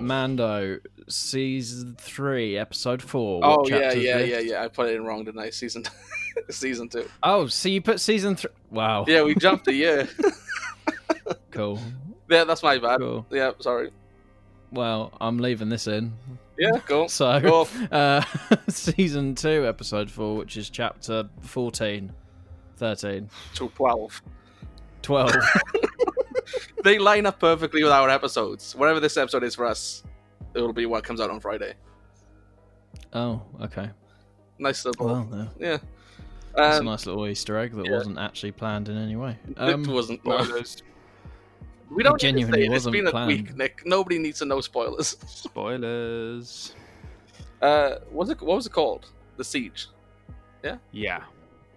Mando, season 3, episode 4. Oh, yeah. I put it in wrong, didn't I? Season 2. Oh, so you put season 3. Wow. Yeah, we jumped a year. Cool. Yeah, that's my bad. Cool. Yeah, sorry. Well, I'm leaving this in. Yeah, cool. So, cool. Season 2, episode 4, which is chapter 14, 13. To 12. 12. They line up perfectly with our episodes. Whatever this episode is for us, it'll be what comes out on Friday. Oh, okay. Nice little... Well, yeah. It's a nice little Easter egg that wasn't actually planned in any way. It wasn't. No. We don't genuinely need to say it. It's been a week, Nick. Nobody needs to know spoilers. Spoilers. What was it called? The Siege. Yeah? Yeah.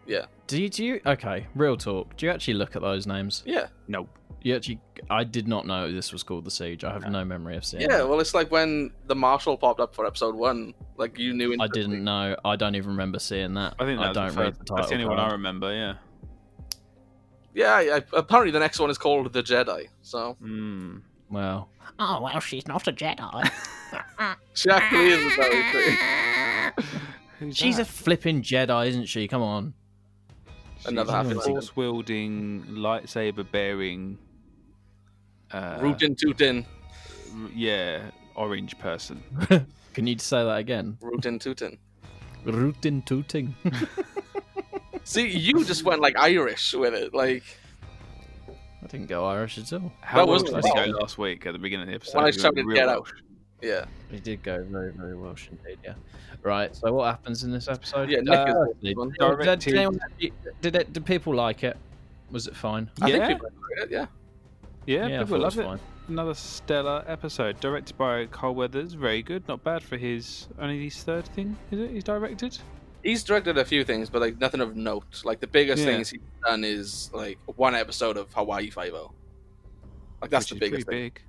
Yeah. Do you... Okay, real talk. Do you actually look at those names? Yeah. Nope. I did not know this was called The Siege. I have no memory of seeing it. Yeah, well, it's like when the Marshal popped up for episode 1. Like, you knew... I didn't know. I don't even remember seeing that. I think that I don't read the title. That's the only one I remember, yeah. Yeah, apparently the next one is called The Jedi, so... Mm. Wow. Oh, well, she's not a Jedi. She actually isn't, that thing. She's a flipping Jedi, isn't she? Come on. Another half of force-wielding, lightsaber-bearing... Rootin' Tootin'. Yeah, orange person. Can you say that again? Rootin' Tootin'. Rootin' Tootin'. See, you just went like Irish with it. Like, I didn't go Irish at all. How Welsh did I go last week at the beginning of the episode? When I started to get out. Yeah. He did go very, very Welsh indeed, yeah. Right, so what happens in this episode? Yeah, Nick did people like it? Was it fine? I think people liked it, yeah. Yeah, people love it. Fine. Another stellar episode. Directed by Carl Weathers. Very good. Not bad for his third thing, is it? He's directed? He's directed a few things, but like nothing of note. Like the biggest things he's done is like one episode of Hawaii Five-0. Like that's the biggest thing. Big.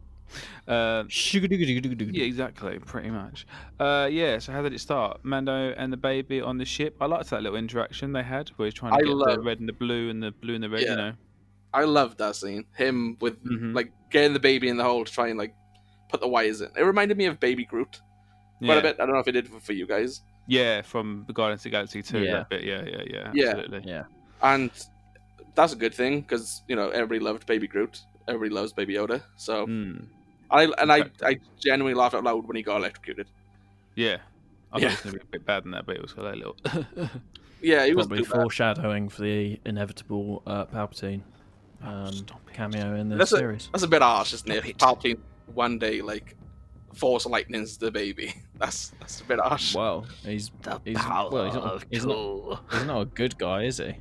Yeah, exactly. Pretty much. So how did it start? Mando and the baby on the ship. I liked that little interaction they had where he's trying to get the red and the blue and the blue and the red, you know. I loved that scene. Him with like getting the baby in the hole to try and like put the wires in. It reminded me of Baby Groot quite a bit. I don't know if it did for you guys. Yeah, from the Guardians of the Galaxy 2, that bit. Yeah, absolutely. Yeah, and that's a good thing because you know everybody loved Baby Groot, everybody loves Baby Yoda. So I genuinely laughed out loud when he got electrocuted. Yeah, I thought it was gonna be a bit bad in that, but it was like a little. Yeah, he was probably foreshadowing for the inevitable Palpatine cameo in the series. That's a bit harsh, isn't it? Palpatine one day like force lightnings the baby. That's a bit harsh. Well, he's not a good guy, is he?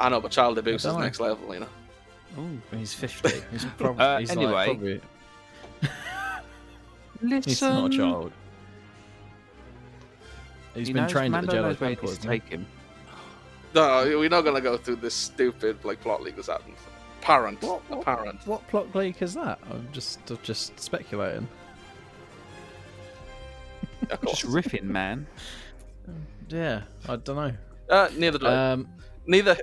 I know, but child abuse is the next level, you know. Oh, he's 50. He's probably anyway. Listen, he's not a child. He's been trained at the Jedi Temple. Take him. No, we're not gonna go through this stupid like plot leak that's happened. What plot leak is that? I'm just speculating. Just riffing, man. Yeah, I don't know. Neither do I. Neither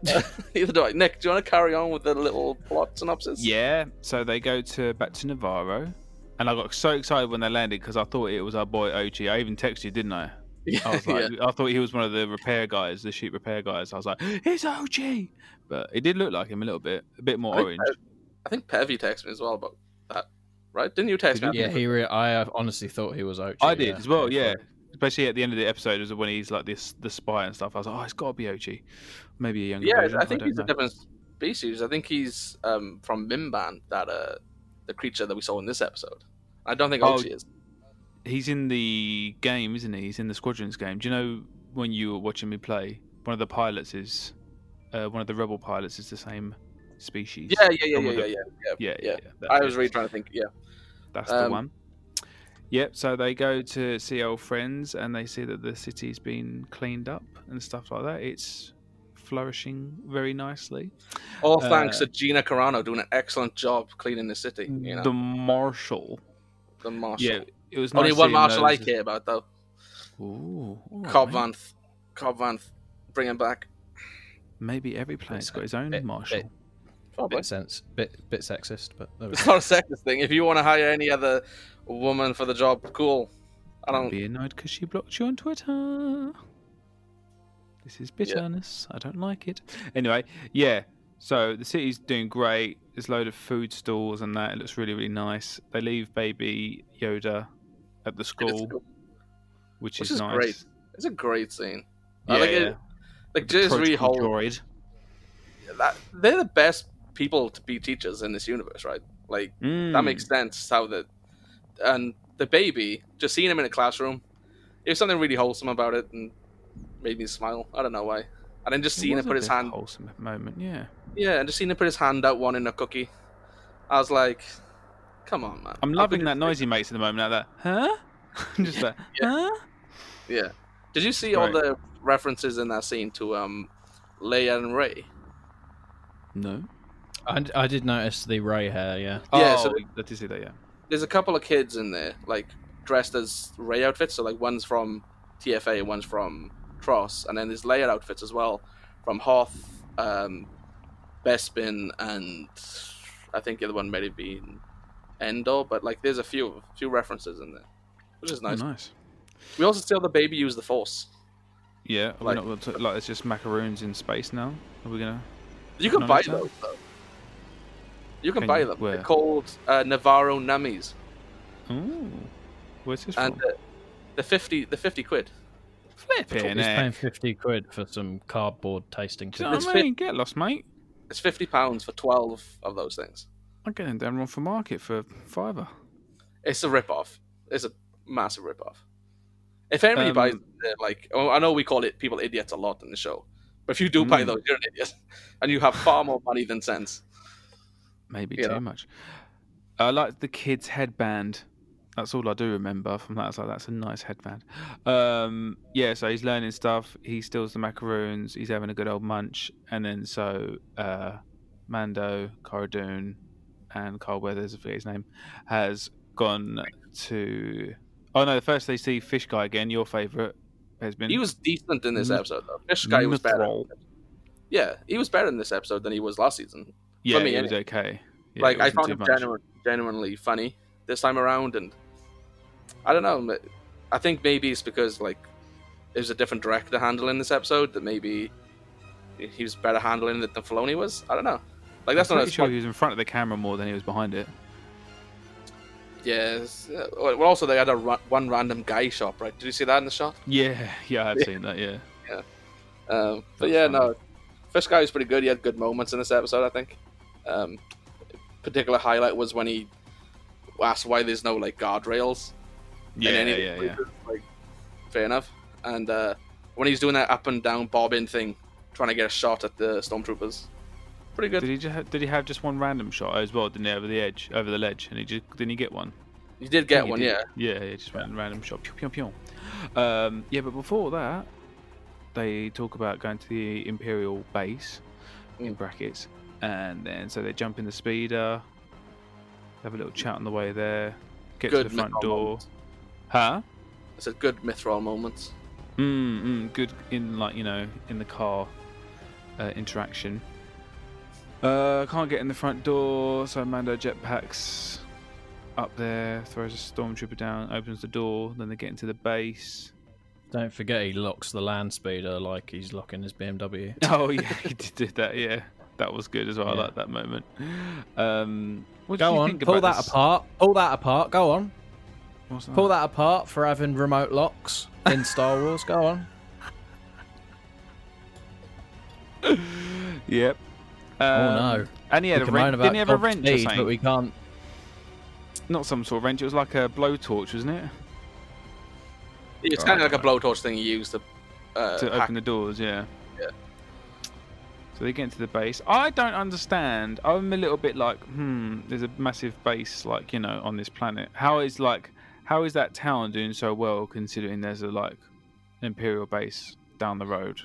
do I. Nick, do you want to carry on with the little plot synopsis? Yeah. So they go back to Navarro, and I got so excited when they landed because I thought it was our boy Ochi. I even texted you, didn't I? Yeah, I was like, I thought he was one of the repair guys, the sheep repair guys. I was like, it's OG, but it did look like him a bit more orange. I think Pevy texted me as well about that, right? Didn't you text me? Yeah, I honestly thought he was OG. I did as well. Yeah, especially at the end of the episode was when he's like this, the spy and stuff. I was like, oh, it's got to be OG. Maybe a younger. Yeah, version. I think he's a different species. I think he's from Mimban, that the creature that we saw in this episode. I don't think OG is. He's in the game, isn't he? He's in the Squadrons game. Do you know when you were watching me play, one of the pilots is, one of the rebel pilots is the same species. Yeah. I was really trying to think. Yeah, that's the one. Yep. So they go to see old friends, and they see that the city's been cleaned up and stuff like that. It's flourishing very nicely. All thanks to Gina Carano doing an excellent job cleaning the city. You know? The marshal. Yeah. It was only one marshal I care about, though. Ooh, Cobb Vanth, bring him back. Maybe every plane's got his own marshal. Probably. Bit sexist, but there we go. It's not a sexist thing. If you want to hire any other woman for the job, cool. Don't be annoyed because she blocked you on Twitter. This is bitterness. Yeah. I don't like it. Anyway, yeah. So the city's doing great. There's a load of food stalls and that. It looks really, really nice. They leave Baby Yoda at the school, which is nice. Great. It's a great scene. Yeah, like just rehold. They're the best people to be teachers in this universe, right? Like that makes sense. And the baby, just seeing him in a classroom, there's something really wholesome about it, and made me smile. I don't know why. And then just seeing him put his hand. Wholesome moment, yeah. Yeah, and just seeing him put his hand out, wanting a cookie. I was like, "Come on, man!" I'm loving that noise he makes at the moment. Like that, huh? Just like, huh? Yeah. Did you see all the references in that scene to Leia and Rey? No. I did notice the Rey hair, yeah. Yeah, so I did see that, yeah. There's a couple of kids in there, like, dressed as Rey outfits. So, like, one's from TFA, one's from Tross. And then there's Leia outfits as well from Hoth, Bespin, and I think the other one may have been Endor. But, like, there's a few references in there, which is nice. Oh, nice. We also see the baby use the Force. Yeah, like, it's just macaroons in space now. Are we going to... You can buy those, though. You can buy them. Where? They're called Navarro Nummies. Ooh. Where's this from? And the 50 quid. Flipping he's paying 50 quid for some cardboard tasting. Do you know what I mean? Get lost, mate. It's £50 for 12 of those things. I'm getting them wrong for market for $5. It's a rip-off. It's a massive rip-off. If anybody buys them, they're like... I know we call it people idiots a lot in the show. But if you do buy those, you're an idiot. And you have far more money than sense. Maybe too much. I like the kid's headband. That's all I do remember from that. I was like, that's a nice headband. So he's learning stuff. He steals the macaroons. He's having a good old munch. And then Mando, Cara Dune, and Carl Weathers, I forget his name, has gone to... Oh, no, first they see Fish Guy again, your favourite. He was decent in this episode, though. Fish Guy was better. Yeah, he was better in this episode than he was last season. Yeah, for me, was okay. Yeah, like, I found him genuinely funny this time around, and I don't know. I think maybe it's because, like, it was a different director handling this episode that maybe he was better handling it than Filoni was. I don't know. Like, that's I'm not as sure he was in front of the camera more than he was behind it. Yes. Well, also they had one random guy shop, right? Did you see that in the shop? Yeah, I've seen that. Yeah. But yeah, funny. No. Fish Guy was pretty good. He had good moments in this episode, I think. Particular highlight was when he asked why there's no like guardrails. Yeah. Like, fair enough. And when he's doing that up and down bobbing thing, trying to get a shot at the stormtroopers. Pretty good. Did he have just one random shot as well? Didn't he over the ledge? And didn't he get one? He did get one, yeah. Yeah, just random shot. Pew, pew, pew. But before that, they talk about going to the Imperial base in brackets, and then so they jump in the speeder, have a little chat on the way there, get good to the front door. Moments. Huh? It's a good Mithril moment. Good in like in the car interaction. Can't get in the front door, so Mando jetpacks up there, throws a stormtrooper down, opens the door, then they get into the base. Don't forget he locks the land speeder like he's locking his BMW. Oh, yeah, he did that, yeah. That was good as well, I like that moment. Pull that apart, go on. What's that? Pull that apart for having remote locks in Star Wars, go on. Yep. No! And he had didn't he have a wrench or something? But we can't. Not some sort of wrench. It was like a blowtorch, wasn't it? It's kind of like a blowtorch thing you use to open the doors. Yeah. Yeah. So they get into the base. I don't understand. I'm a little bit like, there's a massive base, like on this planet. How is that town doing so well considering there's an Imperial base down the road?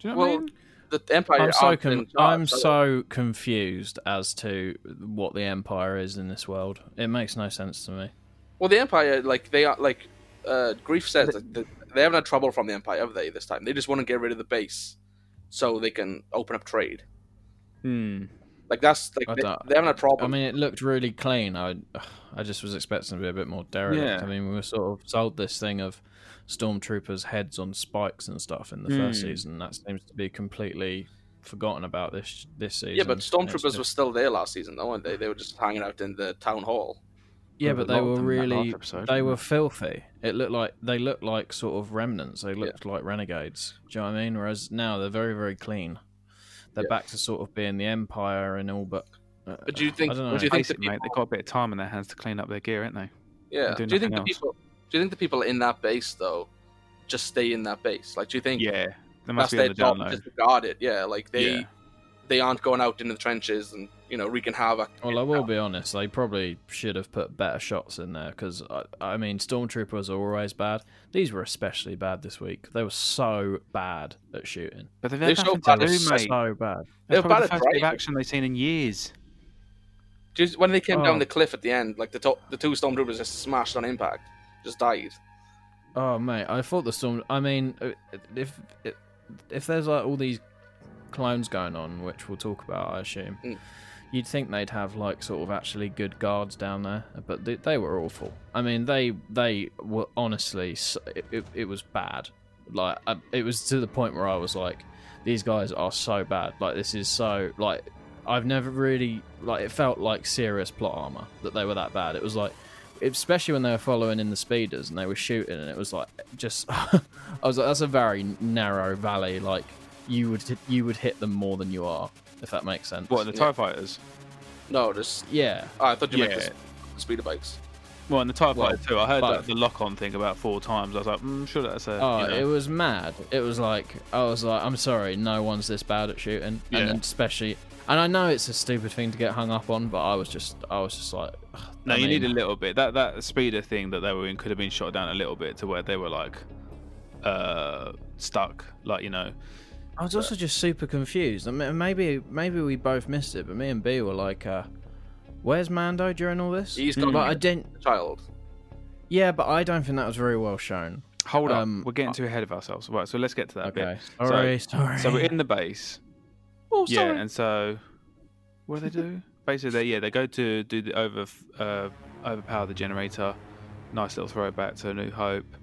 Do you know what I mean? The Empire I'm so confused as to what the Empire is in this world. It makes no sense to me. Well, the Empire, they are Grief says that they haven't had trouble from the Empire, have they? This time, they just want to get rid of the base so they can open up trade. Like, that's like they're having a problem. I mean, it looked really clean. I just was expecting to be a bit more derelict. Yeah. I mean, we were sort of sold this thing of stormtroopers' heads on spikes and stuff in the first season. That seems to be completely forgotten about this season. Yeah, but stormtroopers were still there last season, though, weren't they? They were just hanging out in the town hall. Yeah, but they were really were filthy. It looked like they looked like sort of remnants. They looked like renegades. Do you know what I mean? Whereas now they're very, very clean. They're back to sort of being the Empire and all, but do you think? Do you think the people... They've got a bit of time in their hands to clean up their gear, aren't they? Yeah. Do you think the people? Do you think the people in that base though just stay in that base? Like, do you think? Yeah, they must be on the down low. Just to guard it. Yeah, like they aren't going out into the trenches and, you know, wreaking havoc. Well, I will be honest. They probably should have put better shots in there because, I mean, stormtroopers are always bad. These were especially bad this week. They were so bad at shooting. But they're so bad. They were bad at the action they've seen in years. Just when they came down the cliff at the end, like the two stormtroopers just smashed on impact, just died. Oh mate, I thought I mean, if there's like all these clones going on, which we'll talk about, I assume. You'd think they'd have like sort of actually good guards down there, but they were awful. I mean, they were honestly, it was bad. Like, it was to the point where I was like, these guys are so bad. Like, this is so, like, I've never really, like, it felt like serious plot armor that they were that bad. It was like, especially when they were following in the speeders and they were shooting, and it was like just I was like, that's a very narrow valley. Like, you would hit them more than you are, if that makes sense. What, in the TIE Fighters? No, just... Yeah. Oh, I thought you meant the speeder bikes. Well, in the TIE Fighter too. I heard the lock-on thing about 4 times. I was like, sure, that's a... Oh, you know. It was mad. It was like... I was like, I'm sorry, no one's this bad at shooting. Yeah. And especially... And I know it's a stupid thing to get hung up on, but I was just like... No, you need a little bit. That speeder thing that they were in could have been shot down a little bit to where they were like... stuck. Like, you know... I was also just super confused. I mean, maybe we both missed it, but me and B were like, "Where's Mando during all this?" He's got a child. Yeah, but I don't think that was very well shown. Hold on, we're getting too ahead of ourselves. Right, so let's get to that. Okay, bit. Sorry. So we're in the base. Oh, sorry. Yeah, and so what do they do? Basically, they go to do the overpower the generator. Nice little throwback to A New Hope.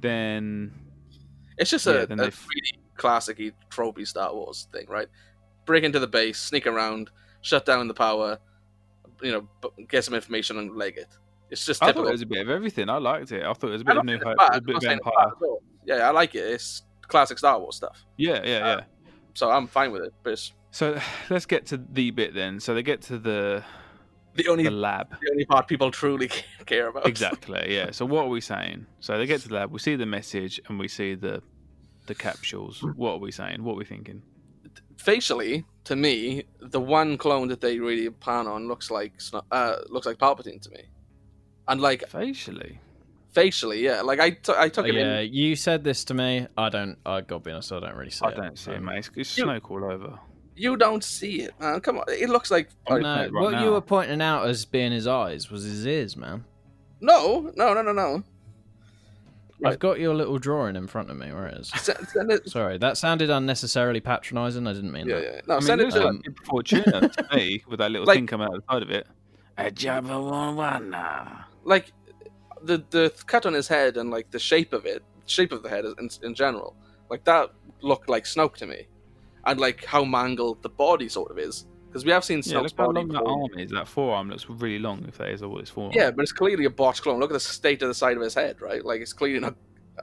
Then it's just a classic-y, tropey Star Wars thing, right? Break into the base, sneak around, shut down the power, you know, get some information and leg it. It's just typical. I thought it was a bit of everything. I liked it. I thought it was a bit of New Hope, a bit of Empire. Yeah, I like it. It's classic Star Wars stuff. Yeah. So I'm fine with it. But so let's get to the bit then. So they get to the lab. The only part people truly care about. Exactly, yeah. So what are we saying? So they get to the lab, we see the message, and we see the capsules. What are we saying? What are we thinking? Facially, to me, the one clone that they really pan on looks like Palpatine to me. And like facially, yeah. Like I took him. Yeah, in. You said this to me. I got to be honest. I don't really see it. I don't see it, mate. It's Snoke all over. You don't see it, man. Come on. It looks like. Oh, no, what you were pointing out as being his eyes was his ears, man. No. I've got your little drawing in front of me. Where it is? Sorry, that sounded unnecessarily patronising. I didn't mean that. Yeah. No, I mean, send it like Fortuna to me with that little thing coming out of the side of it. A Jabba. Like the cut on his head and like the shape of the head in general, like that looked like Snoke to me, and like how mangled the body sort of is. Because we have seen Snoke's body. Look how long that arm is. That forearm looks really long, if that is all its forearm. Yeah, but it's clearly a botched clone. Look at the state of the side of his head, right? Like, it's clearly not,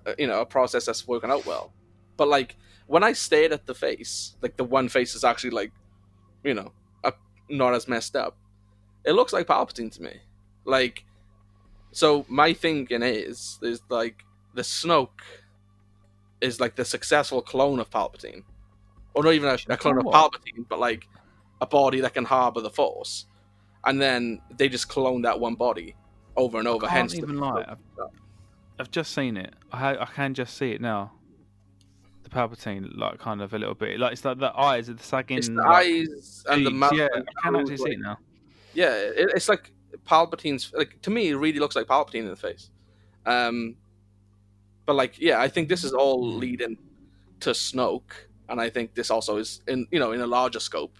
a process that's working out well. But, like, when I stared at the face, like, the one face is actually, like, not as messed up. It looks like Palpatine to me. Like, so my thinking is, like, the Snoke is, like, the successful clone of Palpatine. Or not even a clone of Palpatine, but, like... a body that can harbour the Force, and then they just clone that one body over and over. I can't even lie. I've just seen it. I can just see it now. The Palpatine, like, kind of a little bit, like it's like the eyes, the sagging. It's the eyes and the mouth. Yeah, I can actually see it now. Yeah, it's like Palpatine's. Like, to me, it really looks like Palpatine in the face. But like, yeah, I think this is all leading to Snoke, and I think this also is in a larger scope.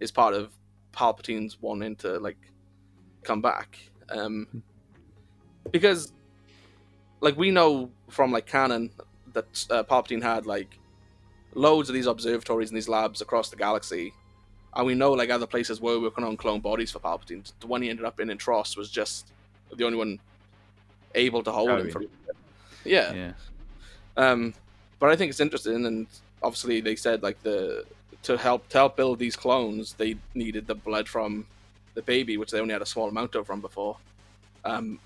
Is part of Palpatine's wanting to like come back, because like we know from like canon that Palpatine had like loads of these observatories and these labs across the galaxy, and we know like other places were working on clone bodies for Palpatine. The one he ended up in Tross was just the only one able to hold him for. Yeah. But I think it's interesting, and obviously they said like to help build these clones, they needed the blood from the baby, which they only had a small amount of from before, and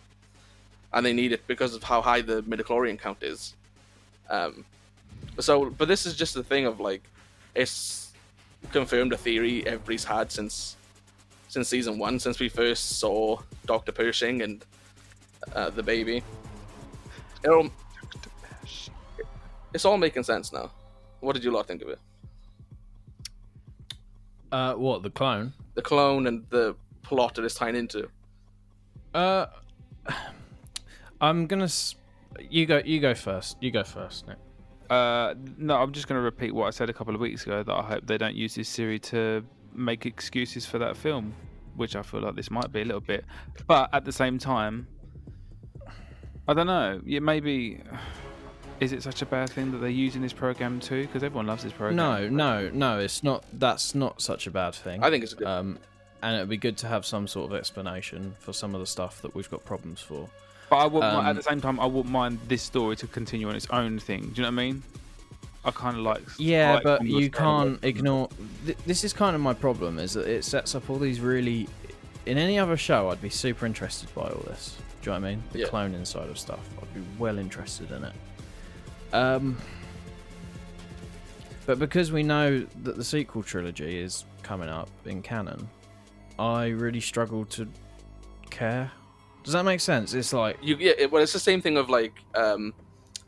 they need it because of how high the midichlorian count is. But this is just the thing of like, it's confirmed a theory everybody's had since season one, since we first saw Dr. Pershing and the baby. It's all making sense now. What did you lot think of it? What, the clone? The clone and the plot that it's tying into. I'm gonna. You go first. You go first, Nick. No, I'm just going to repeat what I said a couple of weeks ago, that I hope they don't use this series to make excuses for that film, which I feel like this might be a little bit. But at the same time, I don't know. Maybe, is it such a bad thing that they're using this program too? Because everyone loves this program. No, it's not. That's not such a bad thing. I think it's a good thing. And it'd be good to have some sort of explanation for some of the stuff that we've got problems for. But I wouldn't, at the same time, I wouldn't mind this story to continue on its own thing. Do you know what I mean? I kind of like... Yeah, but you can't ignore... This is kind of my problem, is that it sets up all these really... In any other show, I'd be super interested by all this. Do you know what I mean? The cloning side of stuff. I'd be well interested in it. But because we know that the sequel trilogy is coming up in canon, I really struggle to care. Does that make sense? It's like... it's the same thing of like...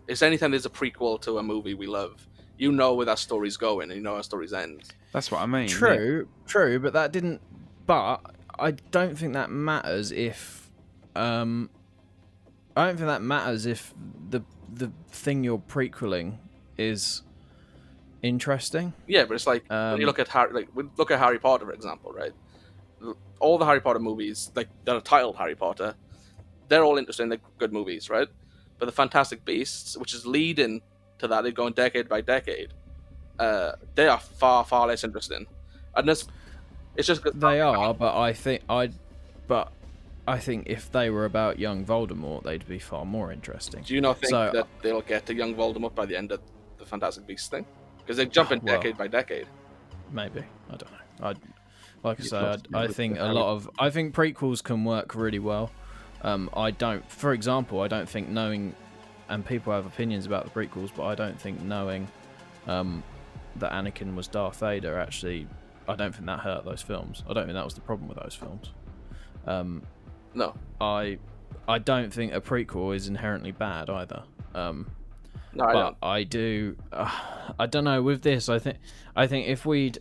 it's anytime there's a prequel to a movie we love, you know where that story's going and you know how story's ends. That's what I mean. True, but that didn't... But I don't think that matters if... I don't think that matters if the thing you're prequeling is interesting. Yeah, but it's like... when you look at Harry Potter, for example, right? All the Harry Potter movies, like that are titled Harry Potter, they're all interesting, they're good movies, right? But the Fantastic Beasts, which is leading to that, they're going decade by decade. They are far, far less interesting, and it's just they are. But I think if they were about young Voldemort, they'd be far more interesting. Do you not think that they'll get to young Voldemort by the end of the Fantastic Beasts thing? Because they're jumping decade by decade. Maybe, I don't know. Like I said, I think prequels can work really well. I don't think knowing, and people have opinions about the prequels, but I don't think knowing that Anakin was Darth Vader actually, I don't think that hurt those films. I don't think that was the problem with those films. No. I don't think a prequel is inherently bad either. No, but I do. I don't know with this. I think if we'd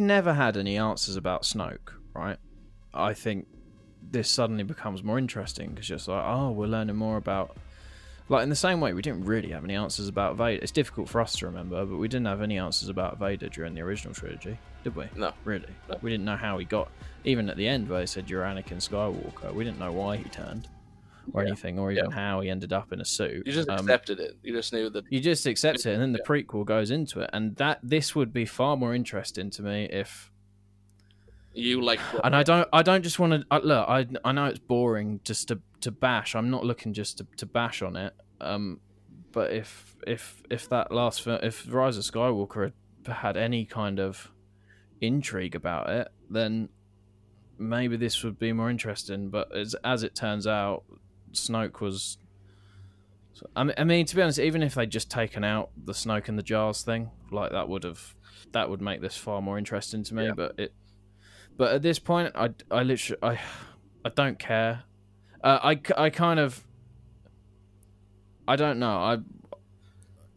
never had any answers about Snoke, right? I think this suddenly becomes more interesting because you're just like, oh, we're learning more about... Like, in the same way, we didn't really have any answers about Vader. It's difficult for us to remember, but we didn't have any answers about Vader during the original trilogy, did we? No. Really? No. We didn't know how he got... Even at the end where they said, you're Anakin Skywalker, we didn't know why he turned or anything, or even how he ended up in a suit. You just accepted it. You just knew that... You just accept it, and then the prequel goes into it, and this would be far more interesting to me if... You like... And I don't just want to... Look, I know it's boring just to bash. I'm not looking just to bash on it, but if that last film... If Rise of Skywalker had any kind of intrigue about it, then maybe this would be more interesting, but as it turns out... Snoke was... I mean, to be honest, even if they'd just taken out the Snoke and the jars thing, like that would make this far more interesting to me. Yeah. But at this point, I literally don't care. I don't know.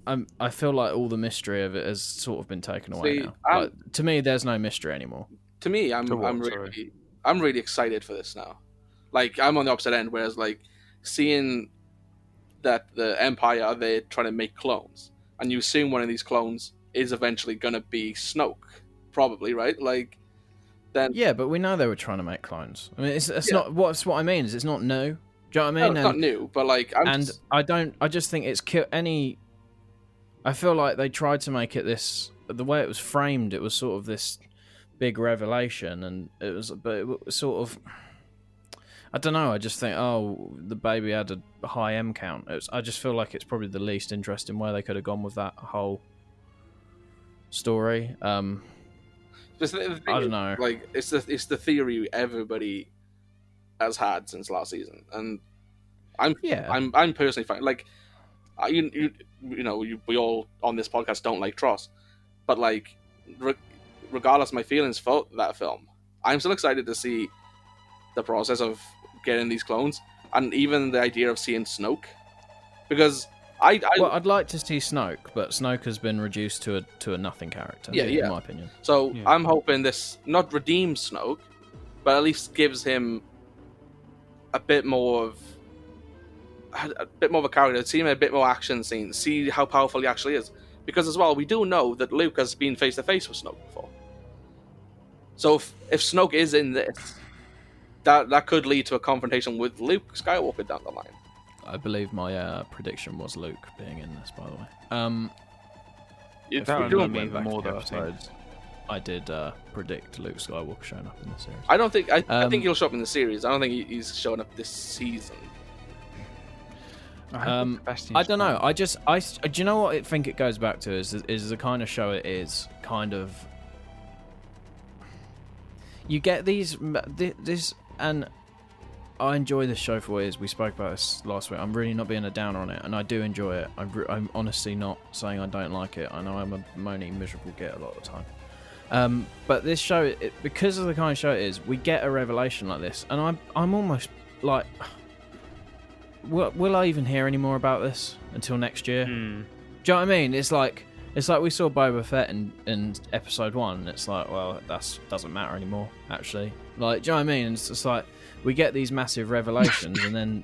I feel like all the mystery of it has sort of been taken away now. Like, to me, there's no mystery anymore. To me, I'm really excited for this now. Like, I'm on the opposite end, whereas, like, seeing that the Empire are there trying to make clones, and you assume one of these clones is eventually going to be Snoke, probably, right? Like, then... Yeah, but we know they were trying to make clones. I mean, it's not... What I mean is it's not new. Do you know what I mean? No, it's not new, but like... I just think it's any... I feel like they tried to make it this... The way it was framed, it was sort of this big revelation, and it was... But it was sort of... I don't know. I just think, the baby had a high M count. I just feel like it's probably the least interesting way they could have gone with that whole story. I don't know. Like it's the theory everybody has had since last season, and I'm personally fine. Like we all on this podcast don't like Tross, but like regardless of my feelings for that film, I'm still excited to see the process of getting these clones, and even the idea of seeing Snoke, because I'd like to see Snoke, but Snoke has been reduced to a nothing character. In my opinion. So I'm hoping this not redeems Snoke, but at least gives him a bit more of a character. See him in a bit more action scenes. See how powerful he actually is, because as well we do know that Luke has been face to face with Snoke before. So if Snoke is in this. That could lead to a confrontation with Luke Skywalker down the line. I believe my prediction was Luke being in this, by the way. I did predict Luke Skywalker showing up in the series. I don't think... I think he'll show up in the series. I don't think he's showing up this season. I don't know. Do you know what I think it goes back to? Is the kind of show it is kind of... You get these... This... And I enjoy this show for what it is. We spoke about this last week. I'm really not being a downer on it, and I do enjoy it. I'm honestly not saying I don't like it. I know I'm a moaning, miserable git a lot of the time. But this show, because of the kind of show it is, we get a revelation like this, and I'm almost like, will I even hear any more about this until next year? Mm. Do you know what I mean? It's like we saw Boba Fett in episode 1, and it's like, well, that doesn't matter anymore, actually. Like, do you know what I mean? It's just like, we get these massive revelations, and then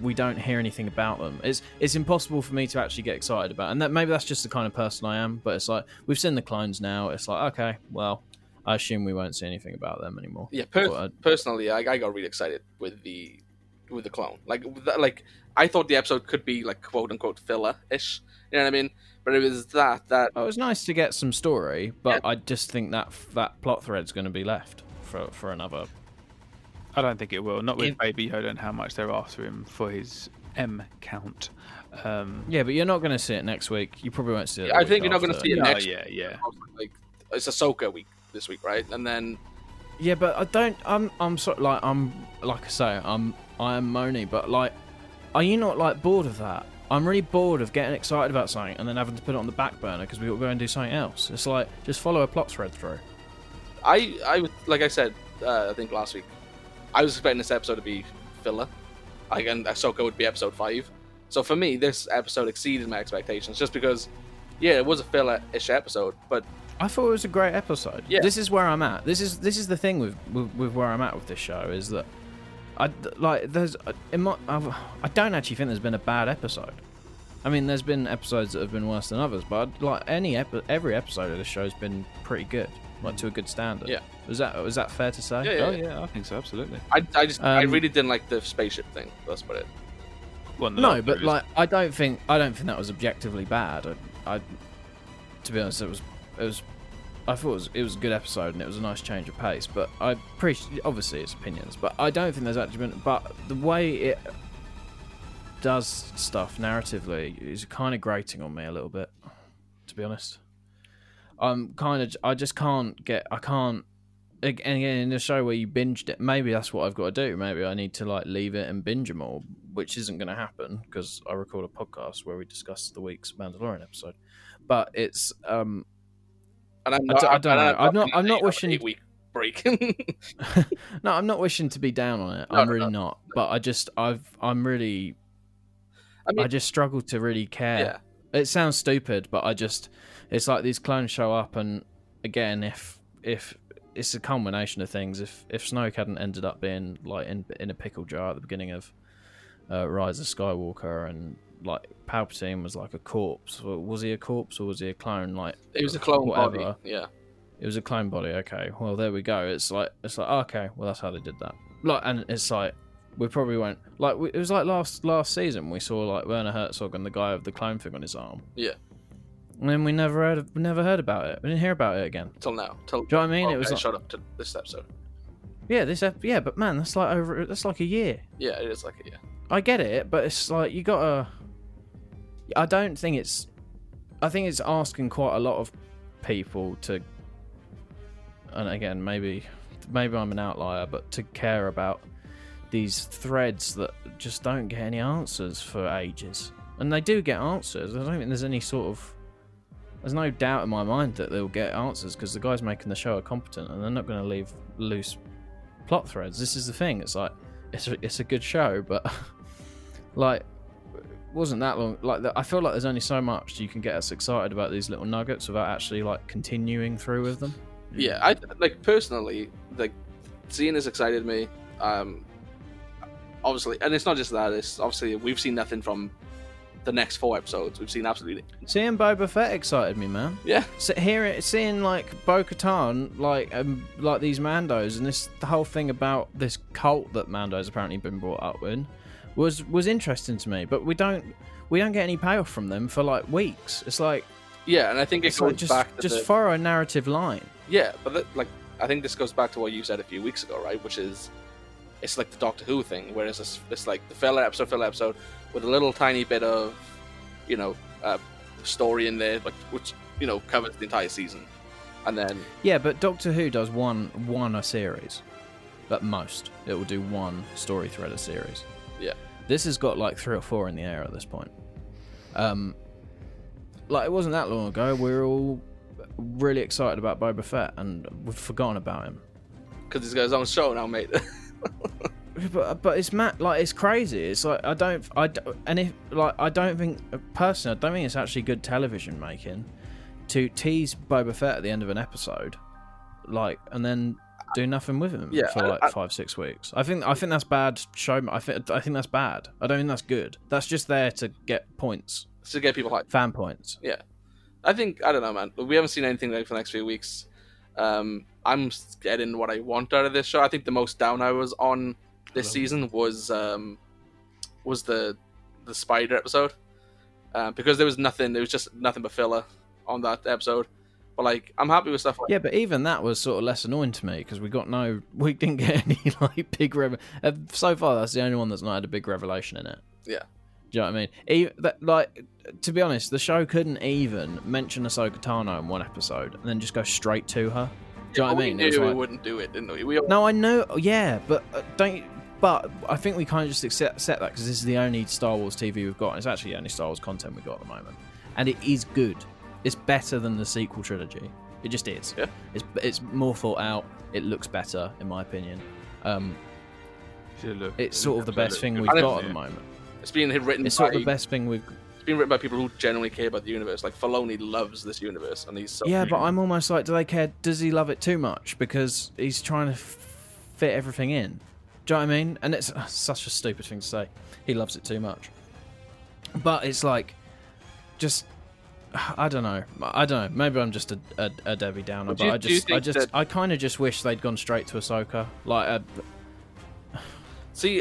we don't hear anything about them. It's impossible for me to actually get excited about it. And maybe that's just the kind of person I am, but it's like, we've seen the clones now, it's like, okay, well, I assume we won't see anything about them anymore. Yeah, personally, I got really excited with the clone. Like I thought the episode could be, like, quote-unquote filler-ish, you know what I mean? But it was that... Oh, it was nice to get some story, but yeah. I just think that plot thread's going to be left for another... I don't think it will. Not with Baby Yoda and how much they're after him for his M count. Yeah, but you're not going to see it next week. You probably won't see it. I think you're not going to see it next week. Yeah. Like, it's Ahsoka week this week, right? And then... Yeah, but I don't... I'm sorry. I am moany, but, like... Are you not, like, bored of that? I'm really bored of getting excited about something and then having to put it on the back burner because we got to go and do something else. It's like, just follow a plot thread through. Like I said, I think last week, I was expecting this episode to be filler. Like, and Ahsoka would be episode 5. So for me, this episode exceeded my expectations just because, it was a filler-ish episode, but... I thought it was a great episode. Yeah. This is where I'm at. This is the thing with where I'm at with this show, is that... I don't actually think there's been a bad episode. I mean, there's been episodes that have been worse than others, but every episode of the show's been pretty good, like to a good standard. Yeah, was that fair to say? Yeah, I think so, absolutely. I really didn't like the spaceship thing. That's about it. Well, no, but like, I don't think that was objectively bad. I to be honest, it was. I thought it was a good episode and it was a nice change of pace, but I appreciate, obviously, it's opinions, but I don't think there's actually been... But the way it does stuff narratively is kind of grating on me a little bit, to be honest. I just can't get... I can't... And again, in a show where you binged it, maybe that's what I've got to do. Maybe I need to, like, leave it and binge them all, which isn't going to happen, because I record a podcast where we discuss the week's Mandalorian episode. But it's... And I'm not wishing a week break. No, I'm not wishing to be down on it. I'm really not. But I just struggle to really care. Yeah. It sounds stupid, but it's like these clones show up, and again, if it's a culmination of things. If Snoke hadn't ended up being like in a pickle jar at the beginning of Rise of Skywalker, and like Palpatine was like a corpse. Was he a corpse or was he a clone? Like, he was a clone, whatever. Body. Yeah, It was a clone body. Okay, well, there we go. It's like okay, well, that's how they did that. Like, and it's like we probably won't like we, it was like last season we saw like Werner Herzog and the guy with the clone thing on his arm. Yeah. And then we never heard about it. We didn't hear about it again till now. Till, do you know what I mean? Okay, it was like, shut up to this episode. Yeah, yeah, but man, that's like over. That's like a year. Yeah, it is like a year. I get it, but it's like you gotta. I don't think it's. I think it's asking quite a lot of people to. And again, maybe I'm an outlier, but to care about these threads that just don't get any answers for ages, and they do get answers. I don't think there's any sort of. There's no doubt in my mind that they'll get answers because the guys making the show are competent, and they're not going to leave loose plot threads. This is the thing. It's like it's a good show, but like it wasn't that long. Like I feel like there's only so much you can get us excited about these little nuggets without actually like continuing through with them. Yeah, I like personally like seeing this excited me. Obviously, and it's not just that. It's obviously we've seen nothing from. The next 4 episodes, we've seen absolutely. Seeing Boba Fett excited me, man. Yeah. So seeing like Bo-Katan, like these Mandos, and this the whole thing about this cult that Mando's apparently been brought up in, was interesting to me. But we don't get any payoff from them for like weeks. It's like. Yeah, and I think it goes like back to just follow a narrative line. Yeah, but like I think this goes back to what you said a few weeks ago, right? Which is. It's like the Doctor Who thing, whereas it's like the filler episode with a little tiny bit of, you know, story in there, like which you know covers the entire season, and then yeah, but Doctor Who does one a series, at most it will do one story thread a series. Yeah, this has got like 3 or 4 in the air at this point. Like it wasn't that long ago we were all really excited about Boba Fett and we've forgotten about him because he's got his own show now, mate. but it's mad, like it's crazy. It's like I don't think it's actually good television making to tease Boba Fett at the end of an episode, like and then do nothing with him for like 5-6 weeks. I think that's bad show. I think that's bad. I don't think that's good. That's just there to get points, to get people hyped, fan points. Yeah, I don't know, man. We haven't seen anything like for the next few weeks. I'm getting what I want out of this show. I think the most down I was on this season was the spider episode because there was nothing. There was just nothing but filler on that episode. But like, I'm happy with stuff. Like, yeah, but even that was sort of less annoying to me because we didn't get any like big so far. That's the only one that's not had a big revelation in it. Yeah, do you know what I mean? Like, to be honest, the show couldn't even mention Ahsoka Tano in one episode and then just go straight to her. Do you know what I mean? We wouldn't do it, didn't we? No, I know. Yeah, but But I think we kind of just accept that because this is the only Star Wars TV we've got. And it's actually the only Star Wars content we've got at the moment, and it is good. It's better than the sequel trilogy. It just is. Yeah. It's more thought out. It looks better, in my opinion. It's sort of the best thing we've got at the moment. It's been written by people who genuinely care about the universe. Like Filoni loves this universe, and he's so but I'm almost like, do they care? Does he love it too much because he's trying to fit everything in? Do you know what I mean? And it's such a stupid thing to say. He loves it too much, but it's like, just I don't know. Maybe I'm just a Debbie Downer, but I kind of just wish they'd gone straight to Ahsoka. Like,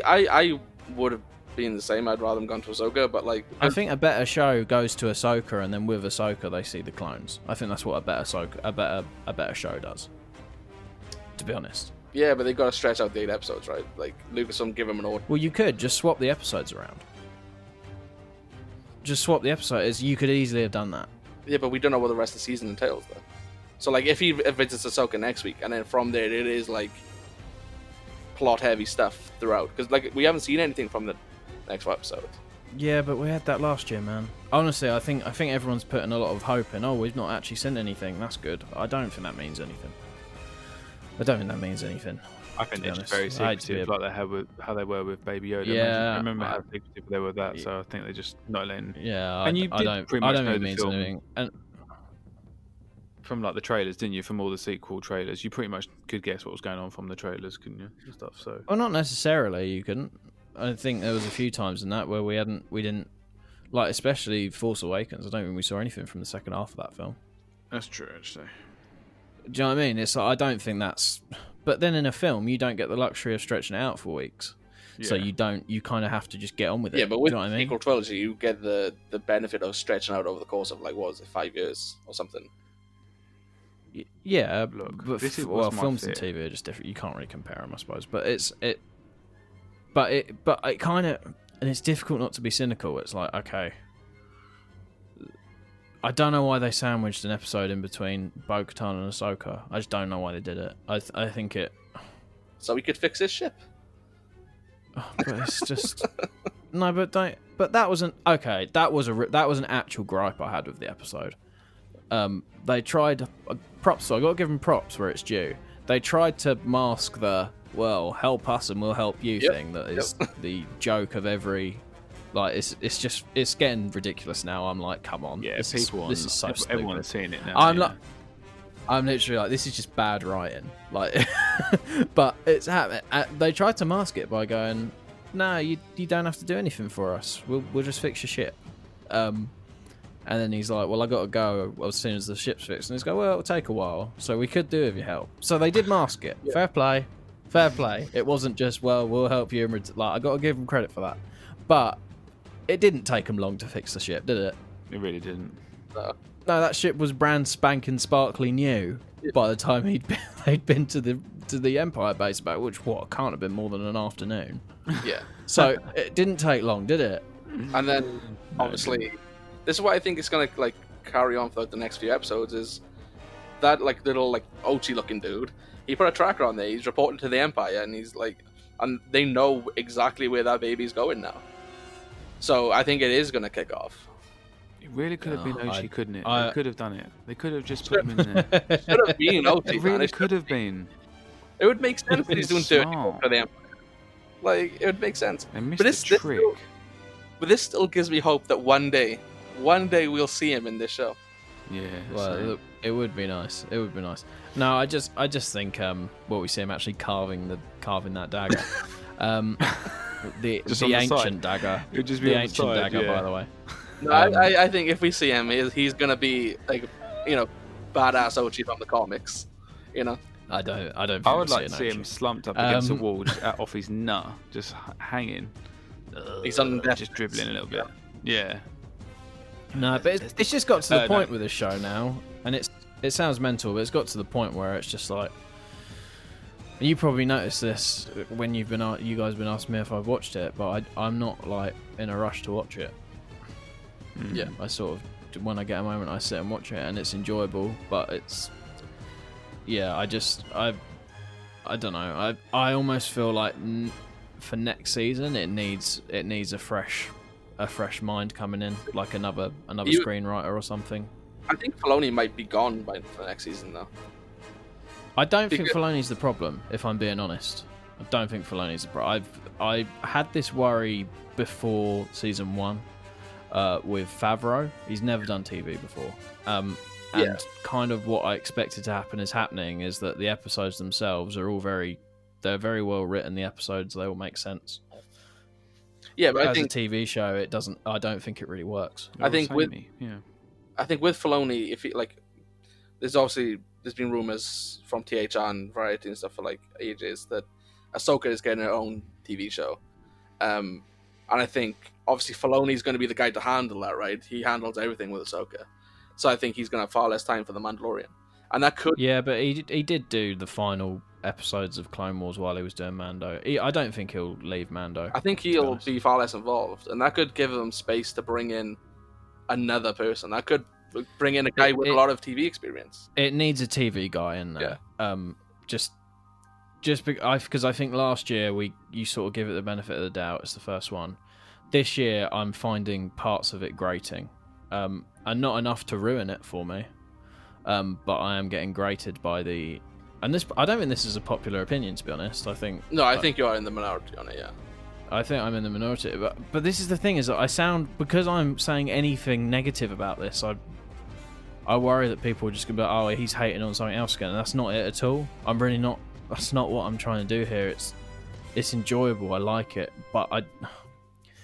I would have. Being the same, I'd rather them gone to Ahsoka, but like I think a better show goes to Ahsoka, and then with Ahsoka they see the clones. I think that's what a better show does. To be honest. Yeah, but they've got to stretch out the 8 episodes, right? Like Lucasfilm give them an order. Well, you could just swap the episodes around. You could easily have done that. Yeah, but we don't know what the rest of the season entails, though. So like if he visits Ahsoka next week, and then from there it is like plot heavy stuff throughout, because like we haven't seen anything from the next episode. Yeah, but we had that last year, man. Honestly, I think everyone's putting a lot of hope in. Oh, we've not actually seen anything. That's good. I don't think that means anything. I think it's very secretive, like how they were with Baby Yoda. Yeah, I remember how secretive they were with that. So I think they're just not letting. Yeah, and I don't think it means anything. And from like the trailers, didn't you? From all the sequel trailers, you pretty much could guess what was going on from the trailers, couldn't you? And stuff. So. Well, not necessarily. You couldn't. I think there was a few times in that where we didn't like, especially Force Awakens. I don't think we saw anything from the second half of that film. That's true, actually. Do you know what I mean? It's like, I don't think that's... But then in a film, you don't get the luxury of stretching it out for weeks. Yeah. So you don't... You kind of have to just get on with it. Yeah, but with the sequel trilogy, you get the benefit of stretching out over the course of, like, what was it, 5 years or something? Yeah, look, but films and TV are just different. You can't really compare them, I suppose. But it kind of... And it's difficult not to be cynical. It's like, okay... I don't know why they sandwiched an episode in between Bo-Katan and Ahsoka. I just don't know why they did it. I think it... So we could fix this ship. Oh, but it's just... No, but don't... But that wasn't... Okay, that was an actual gripe I had with the episode. They tried... Props, so I got to give them props where it's due. They tried to mask the, well, help us and we'll help you thing that is the joke of every... Like, it's getting ridiculous now. I'm like, come on. Yeah, everyone is seeing it now. I'm literally like, this is just bad writing. Like, but it's happening. They tried to mask it by going, no, you don't have to do anything for us. We'll just fix your ship. And then he's like, well, I got to go as soon as the ship's fixed. And he's going, well, it'll take a while. So we could do with your help. So they did mask it. Yeah. Fair play. It wasn't just, well, we'll help you. Like, I got to give them credit for that. But it didn't take them long to fix the ship, did it? It really didn't. No, that ship was brand spanking sparkly new by the time they'd been to the Empire base back, which can't have been more than an afternoon. Yeah. So it didn't take long, did it? And then obviously, this is what I think it's gonna like carry on throughout the next few episodes is that like little like Ochi looking dude. He put a tracker on there. He's reporting to the Empire, and he's like, and they know exactly where that baby's going now. So I think it is going to kick off. It really could have been Ochi, couldn't it? They could have done it. They could have just put him in there. It could have been Ochi. It really could have been. It would make sense that he's doing dirty work for the Empire. Like, it would make sense. They missed the trick. This still gives me hope that one day we'll see him in this show. Yeah. Well, look, it would be nice. It would be nice. No, I just think we see him actually carving that dagger. The ancient dagger. It would just be the ancient dagger, by the way. No, I think if we see him, he's gonna be like, you know, badass Ochi from the comics. You know. I don't. I would like to see him slumped up against a wall, just off his nut, just hanging. He's on just dribbling a little bit. Yeah. No, but it's just got to the point with this show now, and it sounds mental, but it's got to the point where it's just like, and you probably noticed this when you guys been asking me if I've watched it, but I'm not like in a rush to watch it. Mm. Yeah, I sort of, when I get a moment, I sit and watch it, and it's enjoyable, but it's, yeah, I don't know, I almost feel like for next season it needs a fresh mind coming in, like another screenwriter or something. I think Filoni might be gone by the next season, though. I don't think Filoni's the problem, if I'm being honest. I don't think Filoni's the problem. I had this worry before season one with Favreau. He's never done TV before. And kind of what I expected to happen is happening, is that the episodes themselves are all they're very well written, the episodes, they all make sense. Yeah, but as I think, a TV show, it doesn't. I don't think it really works. I think with Filoni, if he, like, there's been rumors from THR and Variety and stuff for like ages that Ahsoka is getting her own TV show, and I think obviously Filoni's going to be the guy to handle that, right? He handles everything with Ahsoka, so I think he's going to have far less time for the Mandalorian, and that could. Yeah, but he did do the final episodes of Clone Wars while he was doing Mando. I don't think he'll leave Mando. I think he'll be far less involved, and that could give him space to bring in another person. That could bring in a guy with a lot of TV experience. It needs a TV guy in there. Yeah. Because I think last year you sort of give it the benefit of the doubt. It's the first one. This year I'm finding parts of it grating, and not enough to ruin it for me. But I am getting grated by the. And this, I don't think this is a popular opinion, to be honest. I think you are in the minority on it. Yeah, I think I'm in the minority. But this is the thing: is that I sound, because I'm saying anything negative about this, I worry that people are just gonna be like, "Oh, he's hating on something else again." And that's not it at all. I'm really not. That's not what I'm trying to do here. It's enjoyable. I like it, but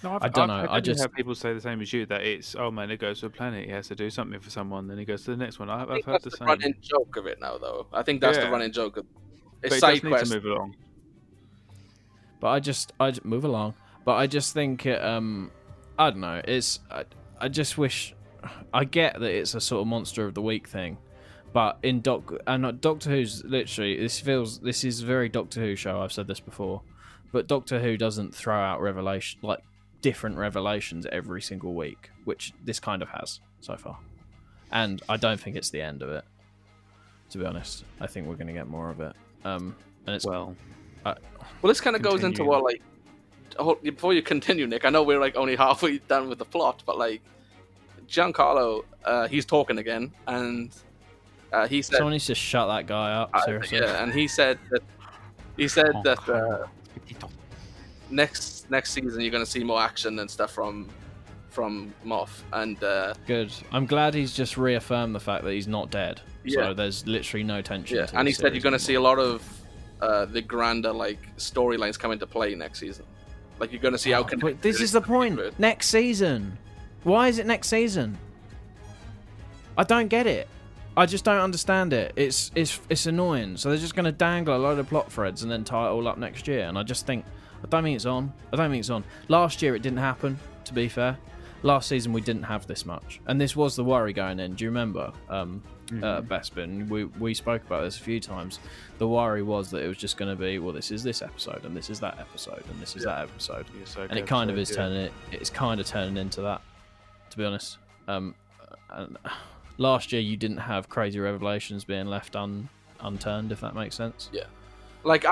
No, I don't know. I just heard people say the same as you, that it's, oh man, it goes to a planet, he has to do something for someone, then he goes to the next one. I've heard the same. That's the running joke of it now, though. I think that's the running joke. It's side quest. Need to move along. But I just move along. But I just think, I don't know. It's I just wish. I get that it's a sort of monster of the week thing, but in Doctor Who's literally this is a very Doctor Who show. I've said this before, but Doctor Who doesn't throw out revelation like different revelations every single week, which this kind of has so far. And I don't think it's the end of it. To be honest, I think we're going to get more of it. And it's well, this kind of goes into what before you continue, Nick. I know we're only halfway done with the plot, but Giancarlo, he's talking again, and he said someone needs to shut that guy up. Seriously, yeah. And he said that next season you're going to see more action and stuff from Moff. And good. I'm glad he's just reaffirmed the fact that he's not dead. Yeah. So there's literally no tension. Yeah. And he said you're going to see a lot of the grander storylines come into play next season. You're going to see how. Wait, this is the point. Next season. Why is it next season? I don't get it. I just don't understand it. It's annoying. So they're just going to dangle a load of plot threads and then tie it all up next year. And I just think, I don't think it's on. Last year it didn't happen, to be fair. Last season we didn't have this much. And this was the worry going in. Do you remember, Bespin? We spoke about this a few times. The worry was that it was just going to be, well, this is this episode and this is that episode and this is that episode. And it kind of is turning into that. To be honest, last year you didn't have crazy revelations being left unturned, if that makes sense. Yeah,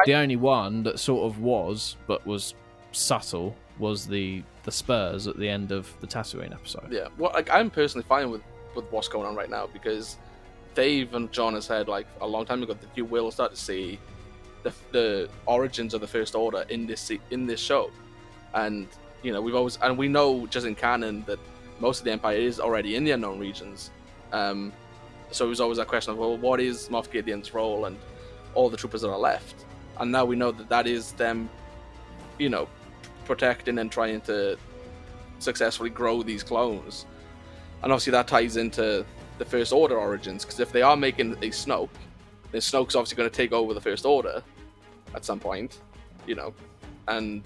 the only one that sort of was, but was subtle, was the Spurs at the end of the Tatooine episode. Yeah, well, I'm personally fine with what's going on right now, because Dave and John has said a long time ago that you will start to see the origins of the First Order in this show, and we know just in canon that most of the Empire is already in the unknown regions, so it was always that question of, well, what is Moff Gideon's role and all the troopers that are left? And now we know that is them, protecting and trying to successfully grow these clones. And obviously that ties into the First Order origins, because if they are making a Snoke, then Snoke's obviously going to take over the First Order at some point, and.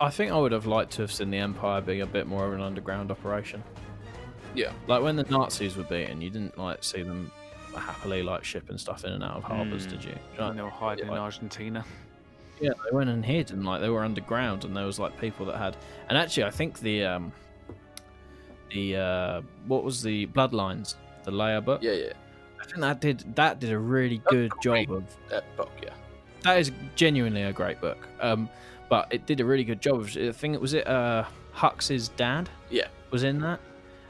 I think I would have liked to have seen the Empire being a bit more of an underground operation. Yeah. When the Nazis were beaten, you didn't see them happily shipping stuff in and out of harbours, did you? They were hiding in Argentina. Yeah, they went and hid, and they were underground, and there was people that had. And actually, I think the what was the Bloodlines, the Leia book? Yeah, yeah. I think that did a really good job of that book. Yeah, that is genuinely a great book. But it did a really good job. I think it was Hux's dad. Yeah, was in that,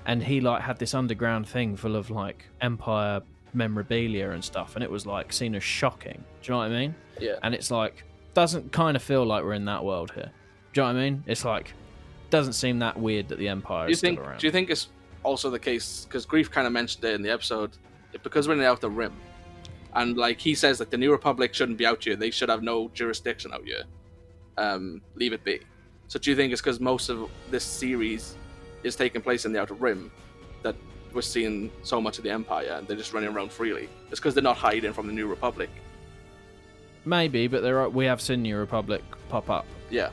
and he had this underground thing full of Empire memorabilia and stuff, and it was seen as shocking. Do you know what I mean? Yeah. And it's doesn't kind of feel like we're in that world here. Do you know what I mean? It's doesn't seem that weird that the Empire is still around. Do you think it's also the case, because Grief kind of mentioned it in the episode, because we're in the Outer Rim, and he says that the New Republic shouldn't be out here; they should have no jurisdiction out here. Leave it be. So do you think it's because most of this series is taking place in the Outer Rim that we're seeing so much of the Empire and they're just running around freely? It's because they're not hiding from the New Republic. Maybe, but we have seen New Republic pop up. Yeah,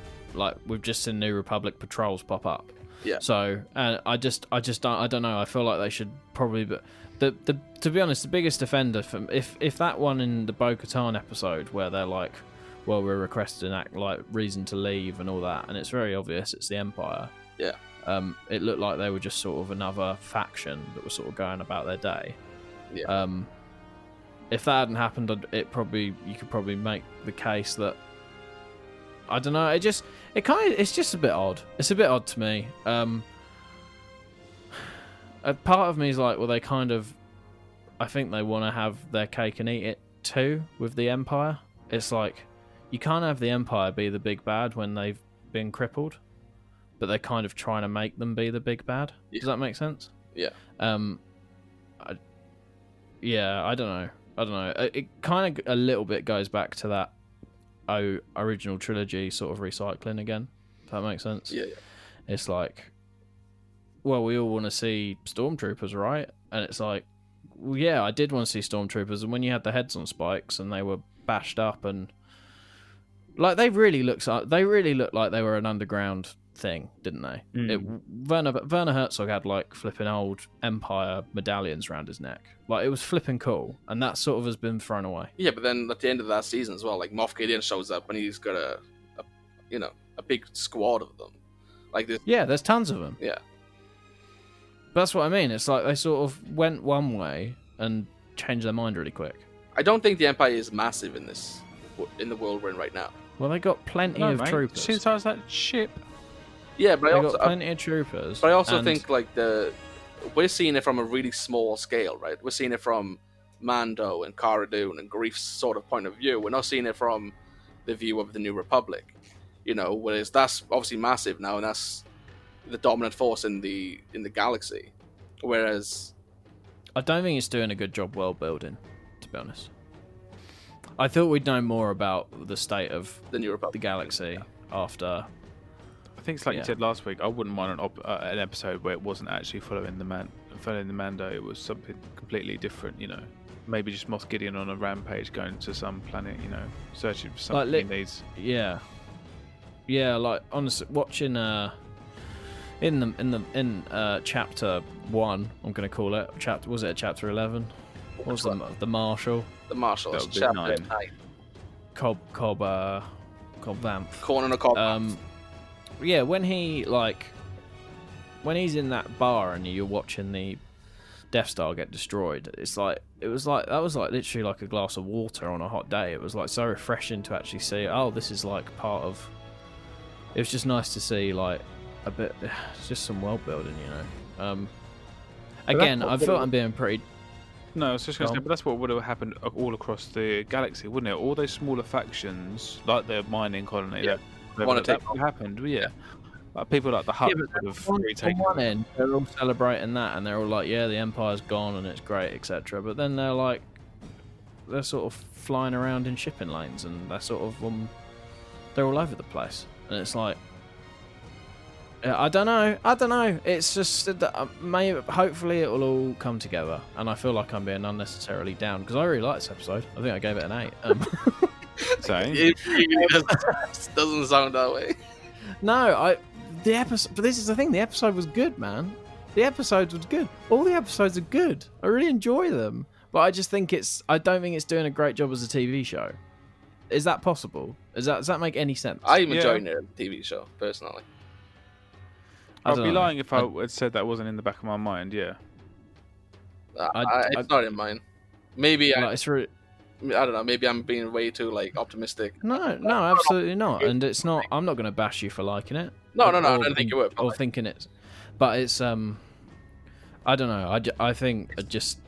we've just seen New Republic patrols pop up. Yeah. So I don't know. I feel like they should probably. But to be honest, the biggest offender from if that one in the Bo-Katan episode where they're like, well, we're requesting reason to leave and all that, and it's very obvious it's the Empire. Yeah. It looked like they were just sort of another faction that was sort of going about their day. Yeah. If that hadn't happened, you could probably make the case that, I don't know. It's just a bit odd. It's a bit odd to me. A part of me is well, they I think they want to have their cake and eat it too with the Empire. It's you can't have the Empire be the big bad when they've been crippled, but they're kind of trying to make them be the big bad. Yeah. Does that make sense? Yeah. I don't know. It kind of a little bit goes back to that original trilogy sort of recycling again, if that makes sense. Yeah, yeah. It's like, well, we all want to see stormtroopers, right? And it's like, well, yeah, I did want to see stormtroopers. And when you had the heads on spikes and they were bashed up and like they really looked like they were an underground thing, didn't they? Mm. Werner Herzog had like flipping old Empire medallions around his neck. Like, it was flipping cool, and that sort of has been thrown away. Yeah, but then at the end of that season as well, like Moff Gideon shows up and he's got a big squad of them. Like this. Yeah, there's tons of them. Yeah. That's what I mean. It's like they sort of went one way and changed their mind really quick. I don't think the Empire is massive in the world we're in right now. Well, they got plenty of troopers. Since I was that ship. Yeah, but they got plenty of troopers. But I also think like we're seeing it from a really small scale, right? We're seeing it from Mando and Cara Dune and Grief's sort of point of view. We're not seeing it from the view of the New Republic, you know. Whereas that's obviously massive now, and that's the dominant force in the galaxy. Whereas, I don't think it's doing a good job world building, to be honest. I thought we'd know more about the state of the New Republic, the galaxy, after. I think it's like you said last week. I wouldn't mind an episode where it wasn't actually following the Mando. It was something completely different, you know. Maybe just Moff Gideon on a rampage, going to some planet, you know, searching for something he needs. Yeah, yeah. Like honestly, watching in chapter 1, I'm going to call it chapter. Was it a chapter 11? What was the Marshal? The Marshal. Chapter 9. Cobb Vamp. Corn on a Cobb Vamp. Yeah, when he's in that bar and you're watching the Death Star get destroyed, it was like literally like a glass of water on a hot day. It was like so refreshing to actually see. Oh, this is like part of. It was just nice to see like a bit, just some world building, you know. Again, I felt I'm being pretty. No, I was just going to say, but that's what would have happened all across the galaxy, wouldn't it? All those smaller factions, like the mining colony, yeah. That happened, yeah. Like people like the Hutt would have retaken. On one end, they're all celebrating that, and they're all like, "Yeah, the Empire's gone, and it's great, etc." But then they're like, they're sort of flying around in shipping lanes, and they're sort of they're all over the place, and it's like, I don't know. It's just hopefully it will all come together, and I feel like I'm being unnecessarily down because I really like this episode. I think I gave it an 8. So it really doesn't sound that way. No, the episode. But this is the thing. The episode was good, man. The episode was good. All the episodes are good. I really enjoy them. But I just think I don't think it's doing a great job as a TV show. Is that possible? Does that make any sense? I'm enjoying it as a TV show personally. I'd be lying if I had said that wasn't in the back of my mind. Yeah, it's not in mine. Maybe I don't know. Maybe I'm being way too like optimistic. No, absolutely not. And it's not. I'm not going to bash you for liking it. No. I don't think you would. Or thinking it. But it's I don't know. I think just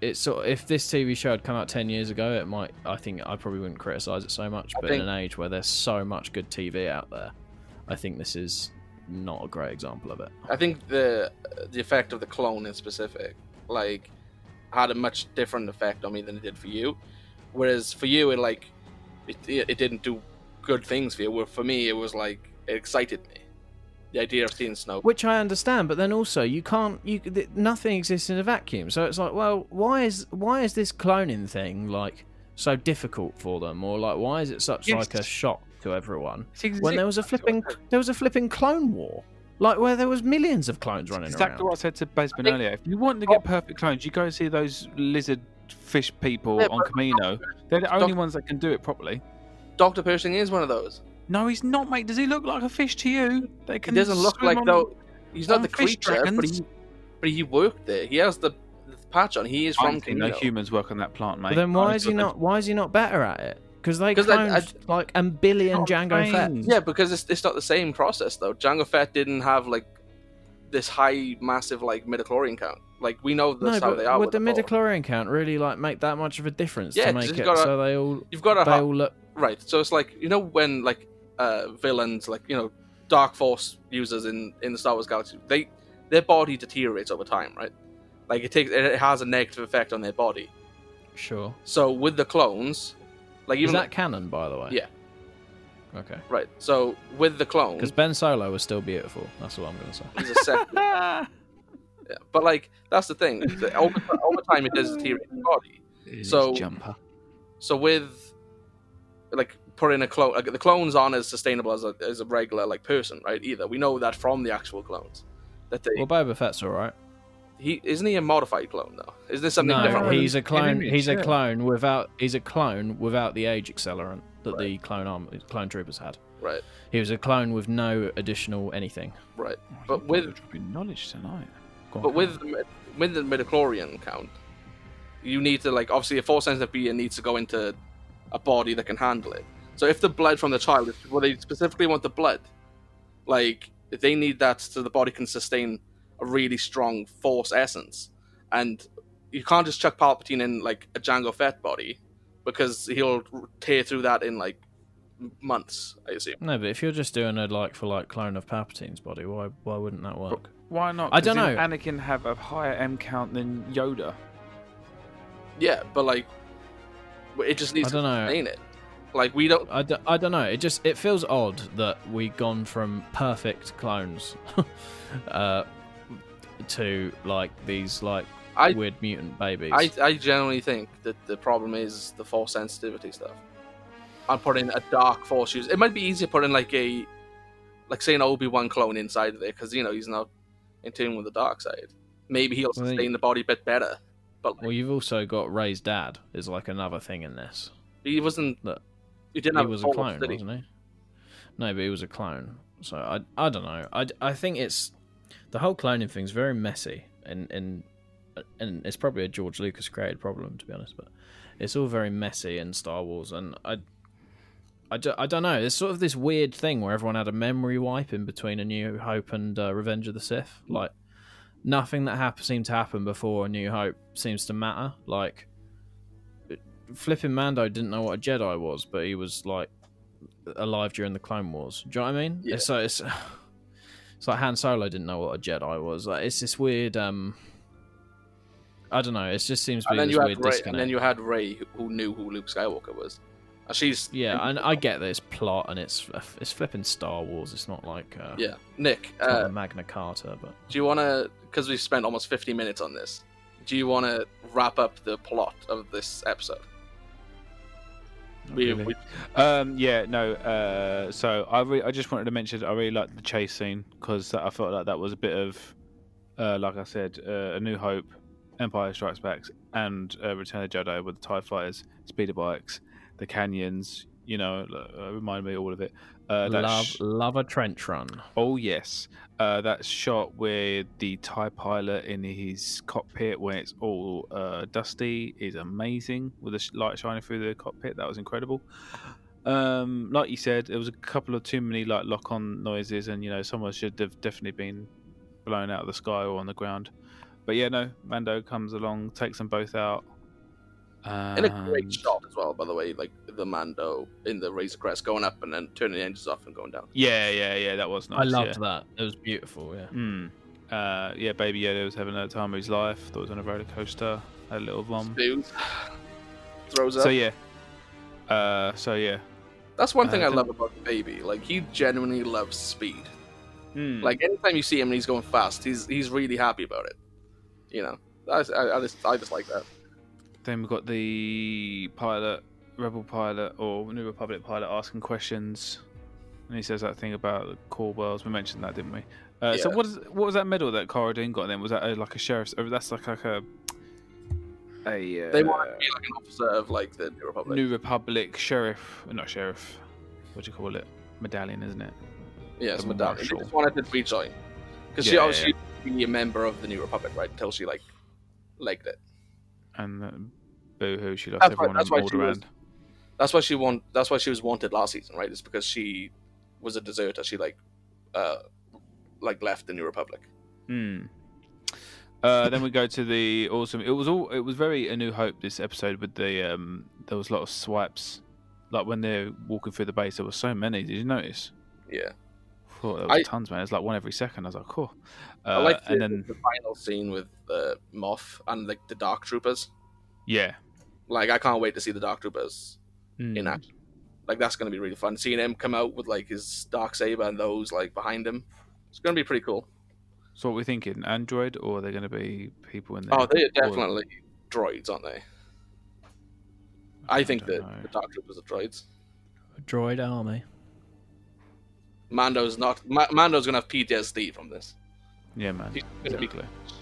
it's sort of, if this TV show had come out 10 years ago, it might. I think I probably wouldn't criticize it so much. But in an age where there's so much good TV out there, I think this is not a great example of it. I think the effect of the clone in specific, like, had a much different effect on me than it did for you. Whereas for you, it didn't do good things for you. Well, for me, it was like it excited me, the idea of seeing Snoke. Which I understand, but then also nothing exists in a vacuum. So it's like, well, why is this cloning thing like so difficult for them, or like why is it such like a shock to everyone when there was a flipping clone war? Like, where there was millions of clones running around. Exactly what I said to Bespin earlier. If you want to get perfect clones, you go and see those lizard fish people on Camino. They're the only ones that can do it properly. Dr. Pershing is one of those. No, he's not, mate. Does he look like a fish to you? He doesn't look like, though. He's not the creature, but he worked there. He has the patch on. He is from Camino. No humans work on that plant, mate. But then why is he not better at it? Because they cloned like a billion Jango Fett. Yeah, because it's not the same process though. Jango Fett didn't have like this high, massive like midichlorian count. Like we know that's how they are. Would the midichlorian count really like make that much of a difference to make it so they all? You've got to all look right. So it's like, you know, when like villains, like, you know, dark force users in the Star Wars galaxy, their body deteriorates over time, right? Like it has a negative effect on their body. Sure. So with the clones. Like, even is that canon, by the way? Yeah. Okay. Right. So with the clone, because Ben Solo was still beautiful. That's what I'm gonna say. He's a sex. Yeah, but like that's the thing. Over time, it does deteriorate the body. It's so jumper. So with like putting a clone, like, the clone's aren't as sustainable as a regular like person, right? Either we know that from the actual clones. That they... Well, Boba Fett's all right. Isn't he a modified clone though? Isn't this something different? He's a clone. He's a clone without the age accelerant that the clone troopers had. Right. He was a clone with no additional anything. Right. But with knowledge tonight. But with the midichlorian count, you need to like obviously a force sensitive being needs to go into a body that can handle it. So if the blood from the child, well, they specifically want the blood, like if they need that so the body can sustain a really strong force essence, and you can't just chuck Palpatine in like a Jango Fett body because he'll tear through that in like months, I assume. No, but if you're just doing a like for like clone of Palpatine's body, why wouldn't that work? Why not? I don't know. Anakin have a higher M count than Yoda. Yeah, but like it just needs to sustain it. Like we don't. I don't know. It feels odd that we've gone from perfect clones. To like these like weird mutant babies. I generally think that the problem is the force sensitivity stuff. I'm putting a dark force user. It might be easier putting like say an Obi-Wan clone inside of there because you know he's not in tune with the dark side. Maybe he'll sustain the body a bit better. But like, well, you've also got Rey's dad is like another thing in this. He wasn't. He was a clone, wasn't he? No, but he was a clone. So I don't know. I think it's. The whole cloning thing's very messy, and it's probably a George Lucas created problem, to be honest. But it's all very messy in Star Wars, and I don't know. There's sort of this weird thing where everyone had a memory wipe in between A New Hope and Revenge of the Sith. Like nothing that seemed to happen before A New Hope seems to matter. Like flipping Mando didn't know what a Jedi was, but he was like alive during the Clone Wars. Do you know what I mean? Yeah. So it's. It's like Han Solo didn't know what a Jedi was. Like, it's this weird... I don't know. It just seems to be this weird disconnect. And then you had Rey, who knew who Luke Skywalker was. And she's... Yeah, and I get that it's plot, and it's flipping Star Wars. It's not like... yeah. Nick. It's not like Magna Carta, but... Do you want to... Because we've spent almost 50 minutes on this. Do you want to wrap up the plot of this episode? Really. So I just wanted to mention I really liked the chase scene because I felt like that was a bit of like I said A New Hope, Empire Strikes Back and Return of the Jedi with the TIE Fighters, speeder bikes, the canyons, you know, remind me all of it. Love a trench run. Oh yes, that shot with the TIE pilot in his cockpit when it's all dusty is amazing. With the light shining through the cockpit, that was incredible. Like you said, it was a couple of too many like lock-on noises, and you know someone should have definitely been blown out of the sky or on the ground. But yeah, no, Mando comes along, takes them both out. And a great shot as well, by the way, like the Mando in the Razor Crest going up and then turning the engines off and going down. Yeah, that was nice. I loved that. It was beautiful, yeah. Mm. Yeah, Baby Yoda was having a time of his life. Thought he was on a roller coaster. Had a little vom. Throws up. So yeah. That's one thing I love about the baby. Like, he genuinely loves speed. Mm. Like, anytime you see him and he's going fast, he's really happy about it. You know? I just like that. Then we've got the pilot, Rebel pilot, or New Republic pilot asking questions. And he says that thing about the core worlds. We mentioned that, didn't we? Yeah. So what was that medal that Cara Dune got then? Was that like a sheriff's... That's like a they want to be like an officer of like the New Republic. New Republic sheriff... Not sheriff. What do you call it? Medallion, isn't it? Yeah, it's a medallion. She just wanted to rejoin. Because she obviously would be a member of the New Republic, right? Until she like legged it. And boo-hoo, she lost everyone on Alderaan. That's why she was wanted last season, right? It's because she was a deserter. She like left the New Republic. Mm. Then we go to the awesome. It was very A New Hope this episode with the there was a lot of swipes. Like when they're walking through the base, there were so many. Did you notice? Yeah. Oh, there was tons, man. It's like one every second. I was like, cool. I like the final scene with Moff and like the dark troopers. Yeah, like I can't wait to see the dark troopers in action. Like, that's going to be really fun. Seeing him come out with, like, his dark saber and those, like, behind him. It's going to be pretty cool. So what are we thinking? Android, or are there going to be people in there? Oh, they're definitely droids, aren't they? I think that the dark troopers are droids. A droid army. Mando's not... Mando's going to have PTSD from this. Yeah, man. He's going to be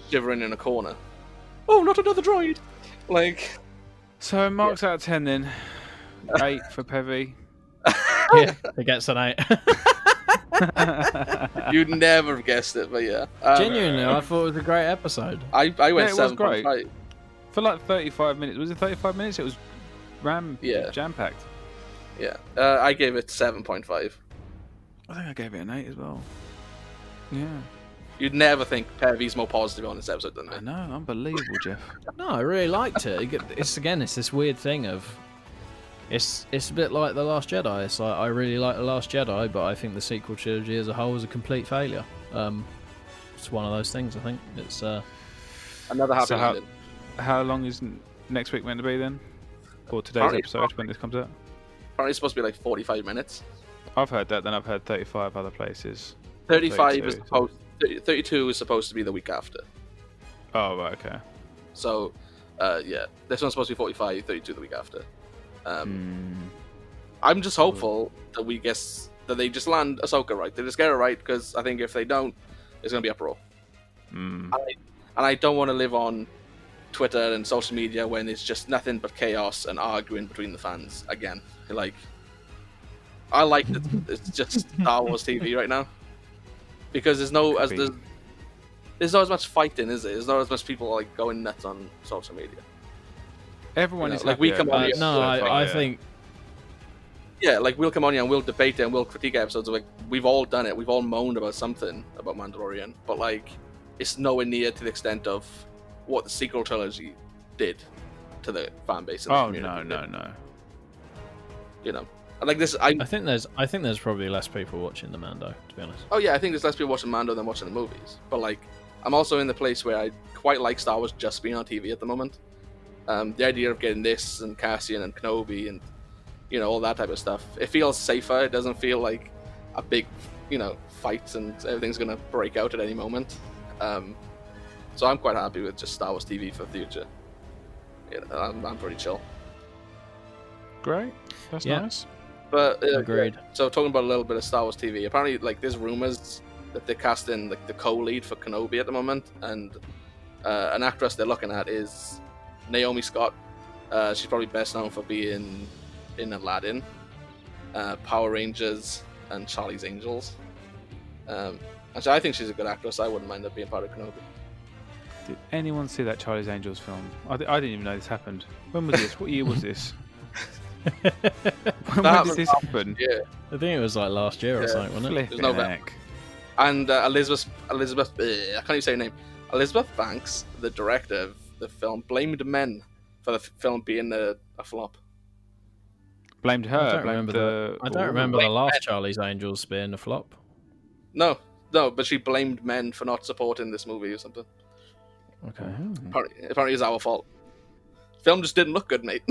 shivering in a corner. Oh, not another droid! Like... So, marks out of 10 then. 8 for Pevy. Yeah, he gets an 8. You'd never have guessed it, but yeah. Genuinely, I thought it was a great episode. I went 7.5. For like 35 minutes. Was it 35 minutes? It was jam-packed. Yeah. I gave it 7.5. I think I gave it an 8 as well. Yeah. You'd never think Pevy's more positive on this episode than me. I know, unbelievable, Jeff. No, I really liked it. It's this weird thing of... It's a bit like The Last Jedi. It's like, I really like The Last Jedi, but I think the sequel trilogy as a whole is a complete failure. It's one of those things, I think. It's another happy ending. How long is next week meant to be then? Or today's episode when this comes out? Apparently it's supposed to be like 45 minutes. I've heard that, then I've heard 35 other places. 32 is supposed to be the week after. Oh, right, okay. So, this one's supposed to be 45, 32 the week after. I'm just hopeful that they just land Ahsoka right. They just get it right, because I think if they don't, it's going to be uproar. And I don't want to live on Twitter and social media when it's just nothing but chaos and arguing between the fans again. Like, I like that it's just Star Wars TV right now, because there's not as much fighting, is there? There's not as much people like going nuts on social media. Everyone is like, we come on here. No, I think. Yeah, like, we'll come on here and we'll debate it and we'll critique episodes. Like, we've all done it. We've all moaned about something about Mandalorian, but like, it's nowhere near to the extent of what the sequel trilogy did to the fan base. And no. You know, like this. I think there's probably less people watching the Mando, to be honest. Oh yeah, I think there's less people watching Mando than watching the movies. But like, I'm also in the place where I quite like Star Wars just being on TV at the moment. The idea of getting this and Cassian and Kenobi and, you know, all that type of stuff, it feels safer. It doesn't feel like a big, you know, fight and everything's going to break out at any moment. So I'm quite happy with just Star Wars TV for the future. Yeah, I'm pretty chill. Great. That's nice. But agreed. Yeah, so talking about a little bit of Star Wars TV, apparently like there's rumors that they're casting like the co-lead for Kenobi at the moment, and an actress they're looking at is Naomi Scott. She's probably best known for being in Aladdin, Power Rangers, and Charlie's Angels. And so I think she's a good actress. I wouldn't mind her being part of Kenobi. Did anyone see that Charlie's Angels film? I didn't even know this happened. When was this? What year was this? When did this happen? I think it was like last year or something, wasn't it? It was November. And Elizabeth, I can't even say her name. Elizabeth Banks, the director of the film, blamed men for the film being a flop. Blamed her. I don't remember the last men. Charlie's Angels being a flop. No, but she blamed men for not supporting this movie or something. Okay. Apparently it's our fault. Film just didn't look good, mate.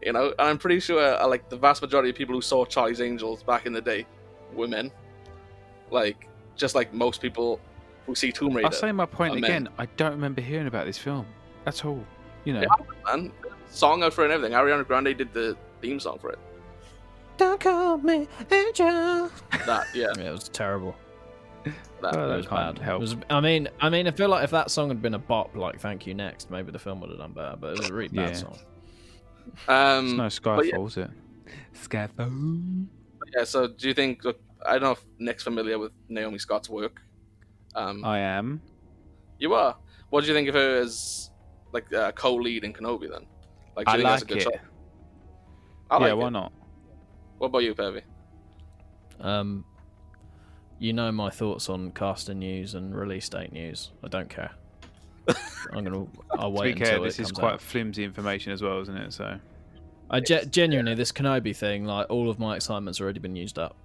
You know, and I'm pretty sure like the vast majority of people who saw Charlie's Angels back in the day were men. Like, just like most people who see Tomb Raider. I'll say my point again. Men. I don't remember hearing about this film. That's all, you know. Yeah, man. Song out for it and everything. Ariana Grande did the theme song for it. Don't call me angel. That, yeah, it was terrible. That was bad. Help. I mean, I feel like if that song had been a bop, like "Thank You Next," maybe the film would have done better. But it was a really bad song. It's no Skyfall, is it? Skyfall. Yeah. So, do you think? Look, I don't know if Nick's familiar with Naomi Scott's work. I am. You are. What do you think of her as? Like co-lead in Kenobi, then. Like, I like it. Yeah, why not? What about you, Pervy? You know my thoughts on casting news and release date news. I don't care. I'll wait until it comes out. This is quite flimsy information as well, isn't it? So, genuinely, this Kenobi thing, like all of my excitement's already been used up.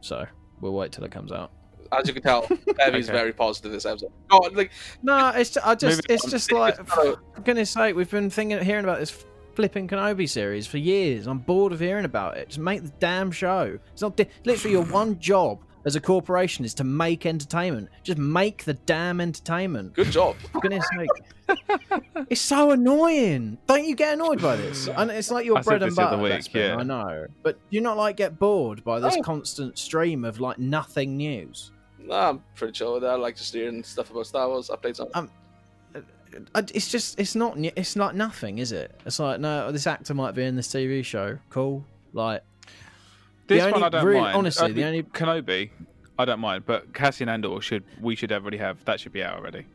So we'll wait till it comes out. As you can tell, Pevy's very positive this episode. God, like, no, it's just like, for goodness sake, we've been hearing about this flipping Kenobi series for years. I'm bored of hearing about it. Just make the damn show. It's not literally your one job as a corporation is to make entertainment. Just make the damn entertainment. Good job. Goodness sake. It's so annoying. Don't you get annoyed by this? And it's like your bread and butter. Yeah. I know. But you're not like get bored by this constant stream of like nothing news. Nah, I'm pretty chill with that. I like just hearing stuff about Star Wars updates on it's just it's like nothing, is it? It's like, no, this actor might be in this TV show. Cool. Like this one I don't mind. Honestly, the only Kenobi, I don't mind, but Cassian Andor should already have that. Should be out already.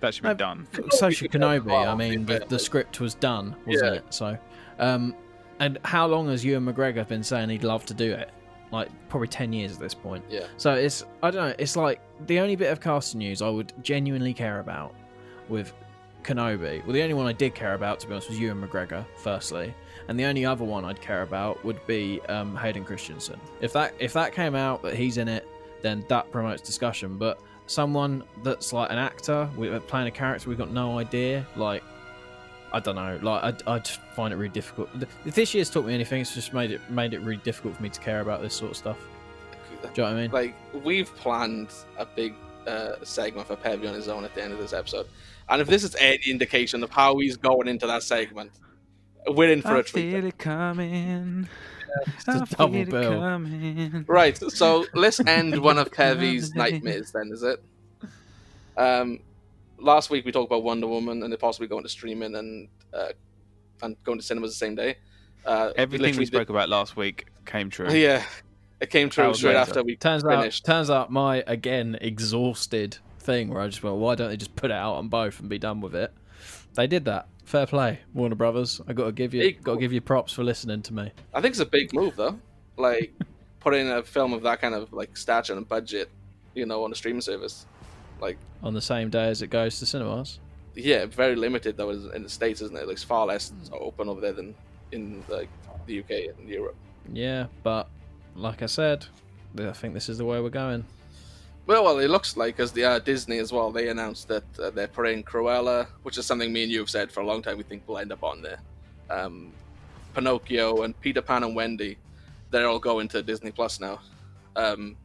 That should be done. So should Kenobi. I mean, the script was done, wasn't it? So, and how long has Ewan McGregor been saying he'd love to do it? Like probably 10 years at this point. Yeah. So it's I don't know. It's like the only bit of casting news I would genuinely care about with Kenobi. Well, the only one I did care about, to be honest, was Ewan McGregor, firstly, and the only other one I'd care about would be Hayden Christensen. If that came out that he's in it, then that promotes discussion. But someone that's like an actor, we're playing a character, we've got no idea. Like, I don't know. Like, I'd find it really difficult. If this year's taught me anything, it's just made it really difficult for me to care about this sort of stuff. Do you know what I mean? Like, we've planned a big segment for Pevy on his own at the end of this episode. And if this is any indication of how he's going into that segment, we're in for a treat. I feel it coming. It's a double bill. Right, so let's end one of Kevy's nightmares then, is it? Last week we talked about Wonder Woman and it possibly going to streaming and going to cinemas the same day. Everything we spoke about last week came true. Yeah, it came true straight after we finished. Turns out my, again, exhausted thing where I just went, why don't they just put it out on both and be done with it? They did that. Fair play, Warner Brothers. I gotta give you props for listening to me. I think it's a big move though, like putting a film of that kind of like stature and budget, you know, on a streaming service, like on the same day as it goes to cinemas. Yeah, very limited though in the States, isn't it? Like, it's far less open over there than in like the UK and Europe. Yeah, but like I said, I think this is the way we're going. Well, it looks like, as they are Disney as well, they announced that they're putting Cruella, which is something me and you have said for a long time we think will end up on there. Pinocchio and Peter Pan and Wendy, they're all going to Disney Plus now. And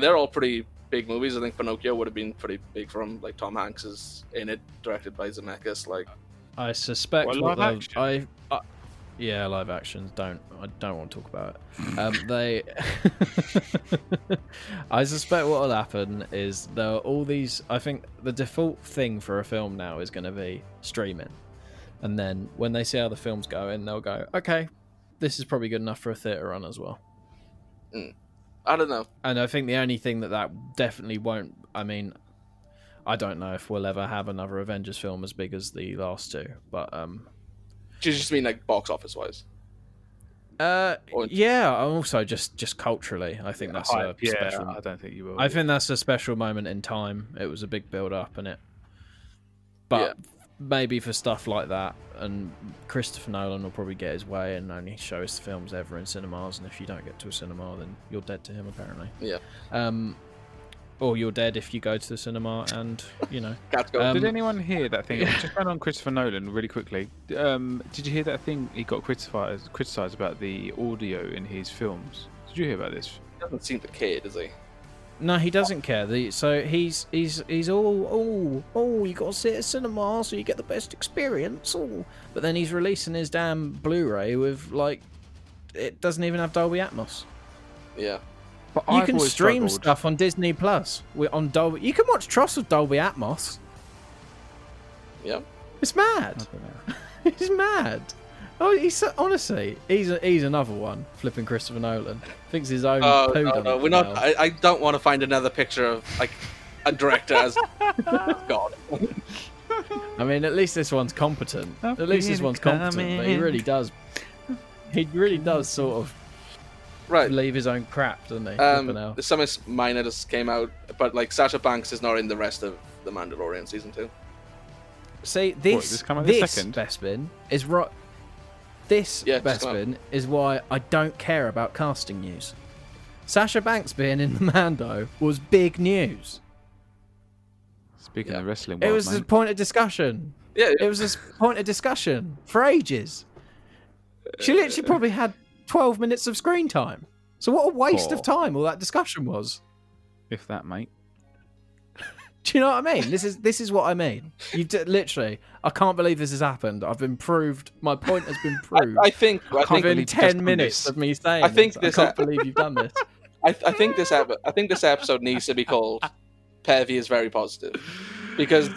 they're all pretty big movies. I think Pinocchio would have been pretty big for him. Like, Tom Hanks is in it, directed by Zemeckis. Like, I suspect... Well, yeah, live actions. I don't want to talk about it. I suspect what will happen is there are all these. I think the default thing for a film now is going to be streaming, and then when they see how the film's going, they'll go, "Okay, this is probably good enough for a theatre run as well." I don't know. And I think the only thing that definitely won't. I mean, I don't know if we'll ever have another Avengers film as big as the last two, but Do you just mean like box office wise? Yeah. Also, just culturally, I think that's a special. I don't think you will. I think that's a special moment in time. It was a big build up, and maybe for stuff like that, and Christopher Nolan will probably get his way and only show his films ever in cinemas. And if you don't get to a cinema, then you're dead to him, apparently. Yeah. Or you're dead if you go to the cinema and, you know. Did anyone hear that thing? Yeah. Just ran on Christopher Nolan really quickly. Did you hear that thing? He got criticised about the audio in his films. Did you hear about this? He doesn't seem to care, does he? No, he doesn't care. So he's you got to sit at cinema so you get the best experience. Oh. But then he's releasing his damn Blu-ray with, like, it doesn't even have Dolby Atmos. Yeah. But you can stream stuff on Disney Plus. We're on Dolby. You can watch Tross with Dolby Atmos. Yeah, it's mad. He's mad. Oh, he's another one. Flipping Christopher Nolan thinks his own. Oh no, we're not. I don't want to find another picture of like a director as God. I mean, at least this one's competent. But he really does sort of. Right. Leave his own crap, doesn't he? Some minor just came out, but like Sasha Banks is not in the rest of The Mandalorian season 2. See, Bespin is why I don't care about casting news. Sasha Banks being in the Mando was big news. Speaking of wrestling, it was the point of discussion. Yeah, it was this point of discussion for ages. She literally probably had 12 minutes of screen time. So what a waste of time all that discussion was. If that, mate. Do you know what I mean? This is what I mean. Literally, I can't believe this has happened. I've been proved. My point has been proved. I think 10 minutes of me saying I can't believe you've done this. I think this episode needs to be called Pervy is Very Positive, because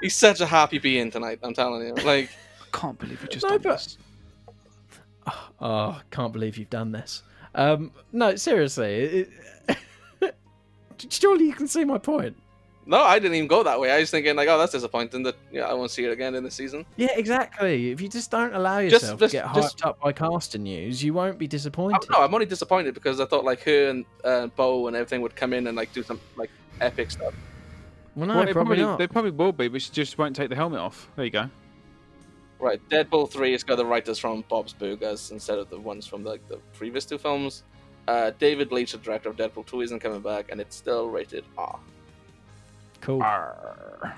he's such a happy being tonight. I'm telling you, like, I can't believe you just done this. I can't believe you've done this. No, seriously. Surely you can see my point. No, I didn't even go that way. I was thinking like, oh, that's disappointing that I won't see it again in the season. Yeah, exactly. If you just don't allow yourself to get hyped up by casting news, you won't be disappointed. No, I'm only disappointed because I thought like her and Bo and everything would come in and like do some like epic stuff. Well, no, they probably will be, but she just won't take the helmet off. There you go. Right, Deadpool 3 has got the writers from Bob's Burgers instead of the ones from like the previous two films. David Leitch, the director of Deadpool 2, isn't coming back, and it's still rated R. Cool. Arr.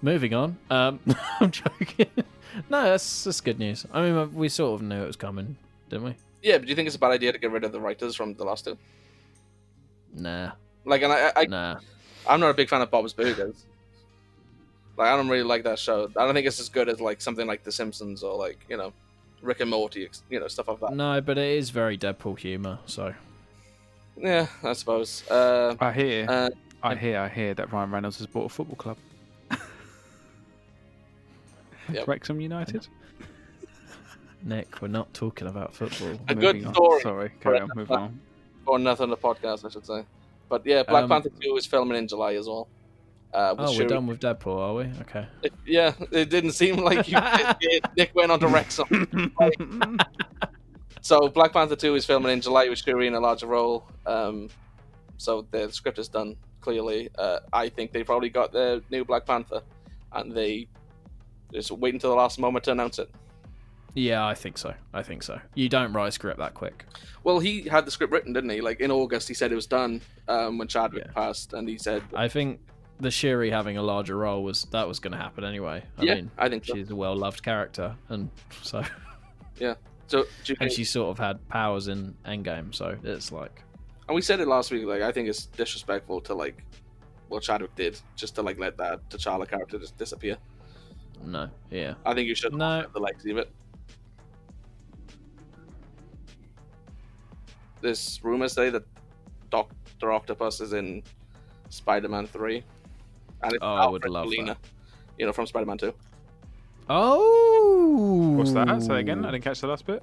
Moving on. I'm joking. No, that's good news. I mean, we sort of knew it was coming, didn't we? Yeah, but do you think it's a bad idea to get rid of the writers from the last two? Nah. Like, and I'm not a big fan of Bob's Burgers. Like, I don't really like that show. I don't think it's as good as like something like The Simpsons or like, you know, Rick and Morty, you know, stuff like that. No, but it is very Deadpool humour, so... Yeah, I suppose. I hear that Ryan Reynolds has bought a football club. Yep. Wrexham United. Nick, we're not talking about football. A moving good story. On. Sorry, carry on, move on. Or nothing on the podcast, I should say. But yeah, Black Panther 2 is filming in July as well. We're done with Deadpool, are we? Okay. It didn't seem like you did. Nick went on to Wrexham. So Black Panther 2 is filming in July with Shuri in a larger role. So the script is done, clearly. I think they probably got their new Black Panther, and they just wait until the last moment to announce it. Yeah, I think so. You don't write a script that quick. Well, he had the script written, didn't he? Like, in August, he said it was done when Chadwick passed, and he said... I think... The Shuri having a larger role was going to happen anyway. I think so. She's a well-loved character, and so yeah. So she sort of had powers in Endgame, so it's like. And we said it last week. Like, I think it's disrespectful to like what Chadwick did, just to like let that T'Challa character just disappear. No, yeah. I think you should not have the legs of it. There's rumors say that Dr. Octopus is in Spider-Man 3. And it's I would love Lena, that. You know, from Spider-Man 2. Oh! What's that? Say again? I didn't catch the last bit.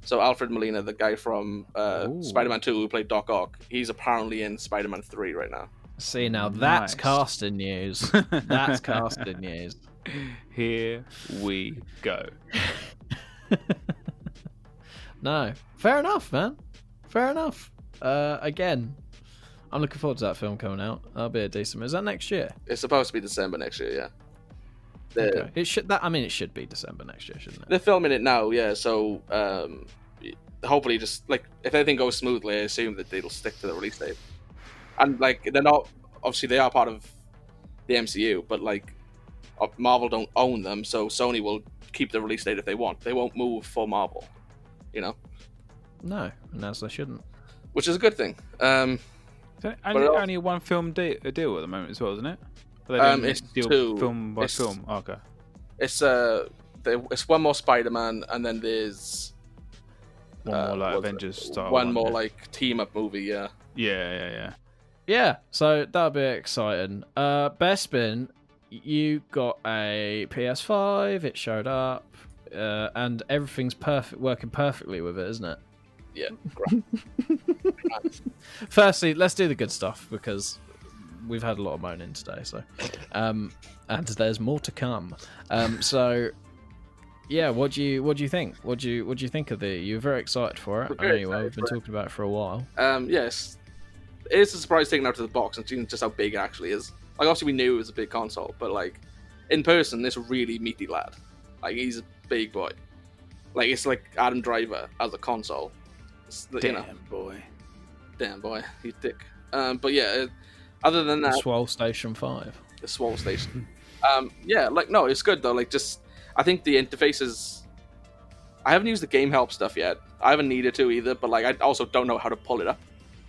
So Alfred Molina, the guy from Spider-Man 2 who played Doc Ock, he's apparently in Spider-Man 3 right now. See, now that's casting news. That's casting news. Here we go. No. Fair enough, man. Fair enough. Again... I'm looking forward to that film coming out. That'll be a decent. Is that next year? It's supposed to be December next year, yeah. Okay. It should be December next year, shouldn't it? They're filming it now, yeah. So hopefully, just like if everything goes smoothly, I assume that they'll stick to the release date. And like they're not, obviously they are part of the MCU, but like Marvel don't own them, so Sony will keep the release date if they want. They won't move for Marvel, you know. No, and as they shouldn't. Which is a good thing. Only one film deal at the moment as well, isn't it? It's two. Film by film. Oh, okay. It's one more Spider-Man, and then there's one more like Avengers style. One more like team-up movie. Yeah. Yeah. Yeah. So that'll be exciting. Bespin, you got a PS5. It showed up, and everything's working perfectly with it, isn't it? Yeah. Firstly, let's do the good stuff because we've had a lot of moaning today, so and there's more to come. So yeah, what do you think? What do you think of the? You're very excited for it. I know you were. We've been talking about it for a while. Yes, it is a surprise taken out of the box and seeing just how big it actually is. Like obviously we knew it was a big console, but like in person, this really meaty lad. Like he's a big boy. Like it's like Adam Driver as a console. Damn boy, you dick. But yeah, other than that, the Swole Station 5. Yeah, like, no, it's good though. Like, just, I think the interface is, I haven't used the game help stuff yet. I haven't needed to either, but like, I also don't know how to pull it up.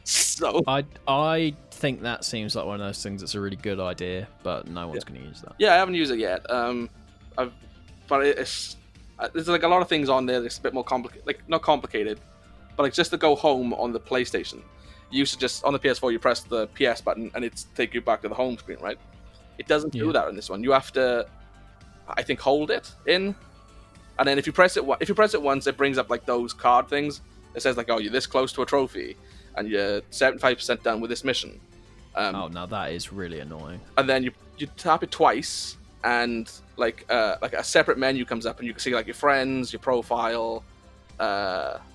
So I think that seems like one of those things that's a really good idea, but no one's going to use that. Yeah, I haven't used it yet. But it's, there's like a lot of things on there that's a bit more complicated, like not complicated, but like just to go home on the PlayStation, you used to just, on the PS4, you press the PS button and it's take you back to the home screen, right? It doesn't do that in this one. You have to, I think, hold it in, and then if you press it once, it brings up like those card things. It says like, oh, you're this close to a trophy, and you're 75% done with this mission. Oh, now that is really annoying. And then you tap it twice, and like a separate menu comes up, and you can see like your friends, your profile,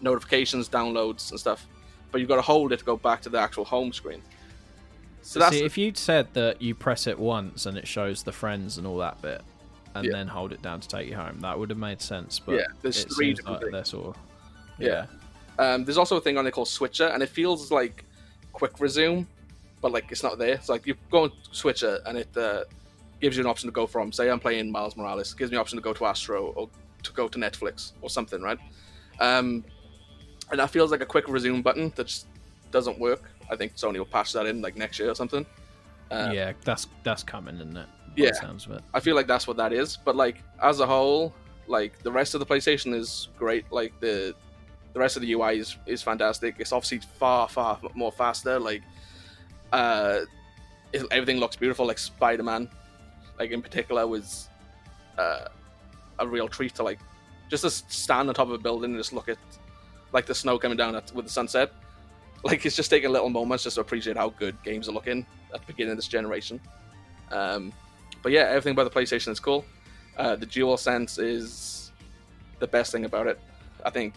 notifications, downloads, and stuff. But you've got to hold it to go back to the actual home screen. So that's, see, if you'd said that you press it once and it shows the friends and all that bit, and then hold it down to take you home, that would have made sense. But yeah, there's it three different like things. Sort of, there's also a thing on it called Switcher, and it feels like Quick Resume, but like it's not there. It's like you go on Switcher, and it gives you an option to go from, say, I'm playing Miles Morales, it gives me an option to go to Astro or to go to Netflix or something, right? And that feels like a Quick Resume button that just doesn't work. I think Sony will patch that in like next year or something. Yeah, that's coming, isn't it? Yeah, sounds of it. I feel like that's what that is. But like as a whole, like the rest of the PlayStation is great. Like the rest of the UI is fantastic. It's obviously far more faster. Like everything looks beautiful. Like Spider-Man, like in particular, was a real treat to like just to stand on top of a building and just look at like the snow coming down with the sunset. Like, it's just taking little moments just to appreciate how good games are looking at the beginning of this generation. But yeah, everything about the PlayStation is cool. The DualSense is the best thing about it. I think,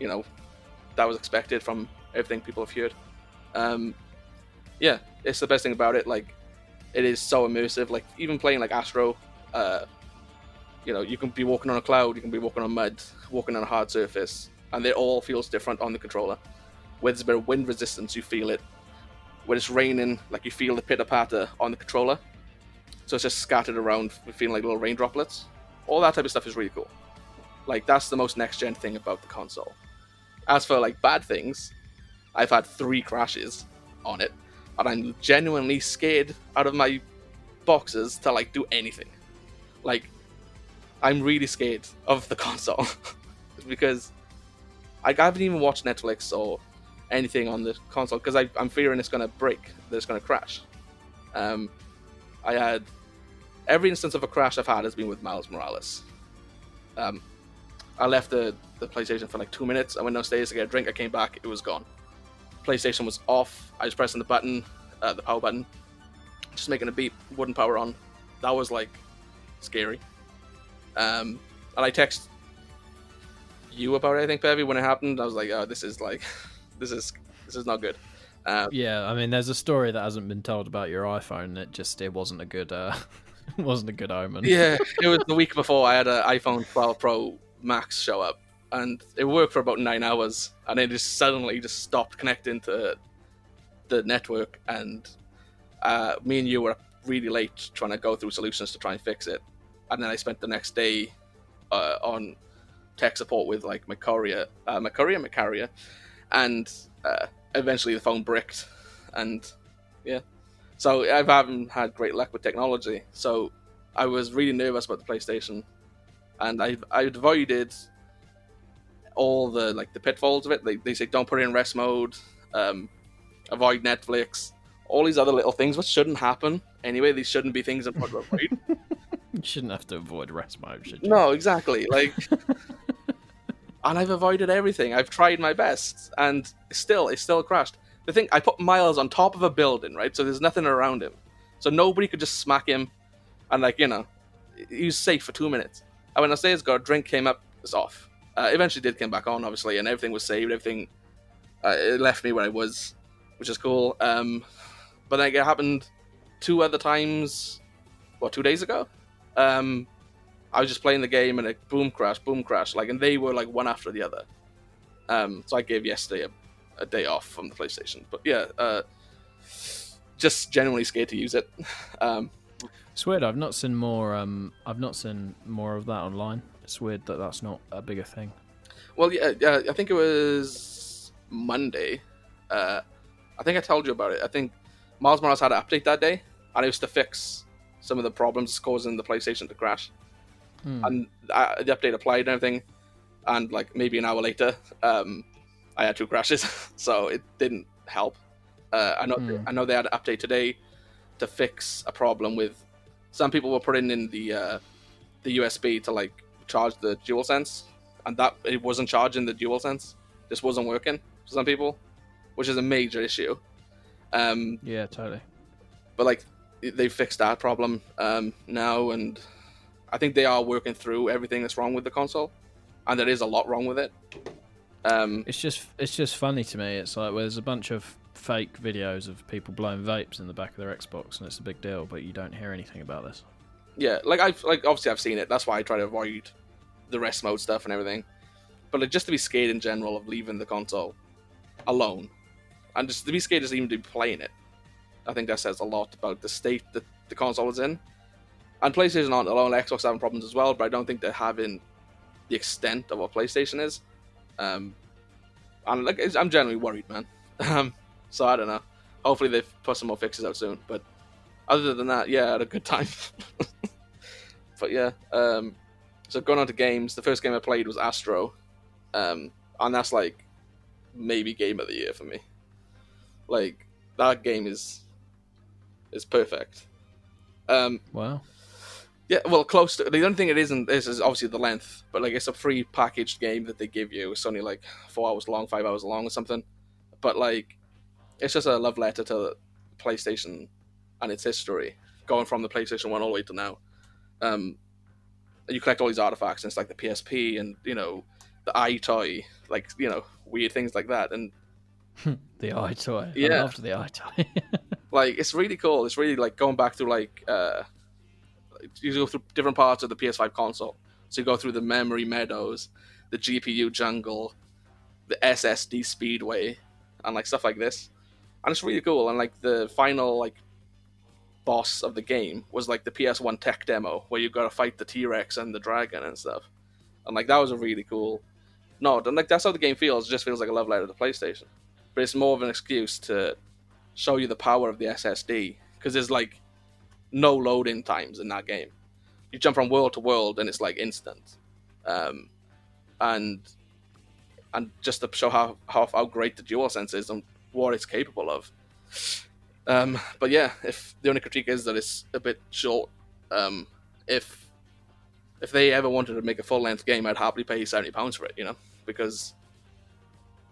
you know, that was expected from everything people have heard. Yeah, it's the best thing about it. Like, it is so immersive. Like, even playing, like, Astro, you know, you can be walking on a cloud, you can be walking on mud, walking on a hard surface, and it all feels different on the controller. Where there's a bit of wind resistance, you feel it. When it's raining, like you feel the pitter-patter on the controller. So it's just scattered around, feeling like little rain droplets. All that type of stuff is really cool. Like, that's the most next-gen thing about the console. As for, like, bad things, I've had 3 crashes on it, and I'm genuinely scared out of my boxes to, like, do anything. Like, I'm really scared of the console. Because I haven't even watched Netflix or anything on the console because I'm fearing it's going to break, that it's going to crash. I had every instance of a crash I've had has been with Miles Morales. I left the PlayStation for like 2 minutes. I went downstairs to get a drink. I came back, it was gone. PlayStation was off. I was pressing the button, the power button, just making a beep, wouldn't power on. That was like scary. And I texted you about it, I think, Bevy, when it happened. I was like, oh, this is like This is not good. Yeah, I mean, there's a story that hasn't been told about your iPhone. It wasn't a good omen. Yeah, it was the week before I had an iPhone 12 Pro Max show up, and it worked for about 9 hours, and it just suddenly stopped connecting to the network. And me and you were really late trying to go through solutions to try and fix it. And then I spent the next day on tech support with like my carrier. And eventually the phone bricked, and yeah. So I haven't had great luck with technology. So I was really nervous about the PlayStation, and I avoided all the like the pitfalls of it. They say don't put it in rest mode, avoid Netflix, all these other little things which shouldn't happen anyway. These shouldn't be things that to avoid. You shouldn't have to avoid rest mode, should you? No, exactly. Like. And I've avoided everything. I've tried my best, and it still crashed. The thing, I put Miles on top of a building, right? So there's nothing around him, so nobody could just smack him, and like you know, he was safe for 2 minutes. And when I say it's got a drink, came up, it's off. Eventually, did come back on, obviously, and everything was saved. Everything it left me where I was, which is cool. But like it happened 2 other times, 2 days ago. I was just playing the game and it boom crash, like, and they were like one after the other. So I gave yesterday a day off from the PlayStation, but yeah, just genuinely scared to use it. It's weird. I've not seen more. I've not seen more of that online. It's weird that that's not a bigger thing. Well, yeah. I think it was Monday. I think I told you about it. I think Miles Morales had an update that day, and it was to fix some of the problems causing the PlayStation to crash. And the update applied and everything. And like maybe an hour later, I had two crashes, so it didn't help. I know they had an update today to fix a problem with some people were putting in the USB to like charge the DualSense, and that it wasn't charging the DualSense. This wasn't working for some people, which is a major issue. Yeah, totally. But like they fixed that problem now, and I think they are working through everything that's wrong with the console, and there is a lot wrong with it. It's just funny to me. It's like well, there's a bunch of fake videos of people blowing vapes in the back of their Xbox, and it's a big deal, but you don't hear anything about this. Yeah, I've seen it. That's why I try to avoid the rest mode stuff and everything. But like, just to be scared in general of leaving the console alone, and just to be scared just even to be playing it, I think that says a lot about the state that the console is in. And PlayStation aren't alone. Xbox having problems as well, but I don't think they're having the extent of what PlayStation is. And like, I'm generally worried, man. So I don't know. Hopefully they've put some more fixes out soon. But other than that, yeah, I had a good time. But yeah, so going on to games, the first game I played was Astro, and that's like maybe game of the year for me. Like that game is perfect. Wow. Yeah, well, close to... The only thing it isn't is obviously the length, but like it's a free packaged game that they give you. It's only like 4 hours long, 5 hours long or something. But like, it's just a love letter to PlayStation and its history, going from the PlayStation 1 all the way to now. You collect all these artifacts, and it's like the PSP and, you know, the iToy, like, you know, weird things like that. And the iToy. Yeah. I loved the iToy. Like, it's really cool. It's really like going back to like... you go through different parts of the PS5 console. So you go through the memory meadows, the GPU jungle, the SSD speedway, and like stuff like this. And it's really cool. And like the final like boss of the game was like the PS1 tech demo where you got to fight the T-Rex and the dragon and stuff. And like that was a really cool nod. And like that's how the game feels. It just feels like a love letter to the PlayStation. But it's more of an excuse to show you the power of the SSD, because there's like no loading times in that game. You jump from world to world and it's like instant, and just to show how great the DualSense is and what it's capable of. But yeah, if the only critique is that it's a bit short. If they ever wanted to make a full length game, I'd happily pay £70 for it, you know, because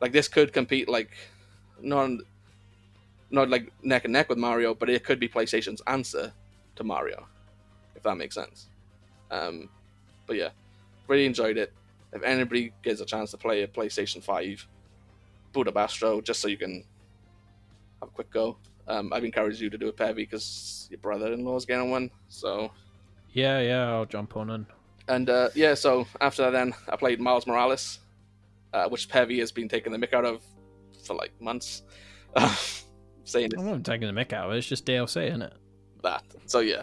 like this could compete like not like neck and neck with Mario, but it could be PlayStation's answer to Mario, if that makes sense. But yeah, really enjoyed it. If anybody gets a chance to play a PlayStation 5, boot up Astro just so you can have a quick go. I've encouraged you to do it, Pevy, because your brother-in-law's getting one. So yeah, I'll jump on in. And yeah, so after that, then I played Miles Morales, which Pevy has been taking the mick out of for like months. Saying I'm not taking the mick out of it. It's just DLC, isn't it? That. So yeah.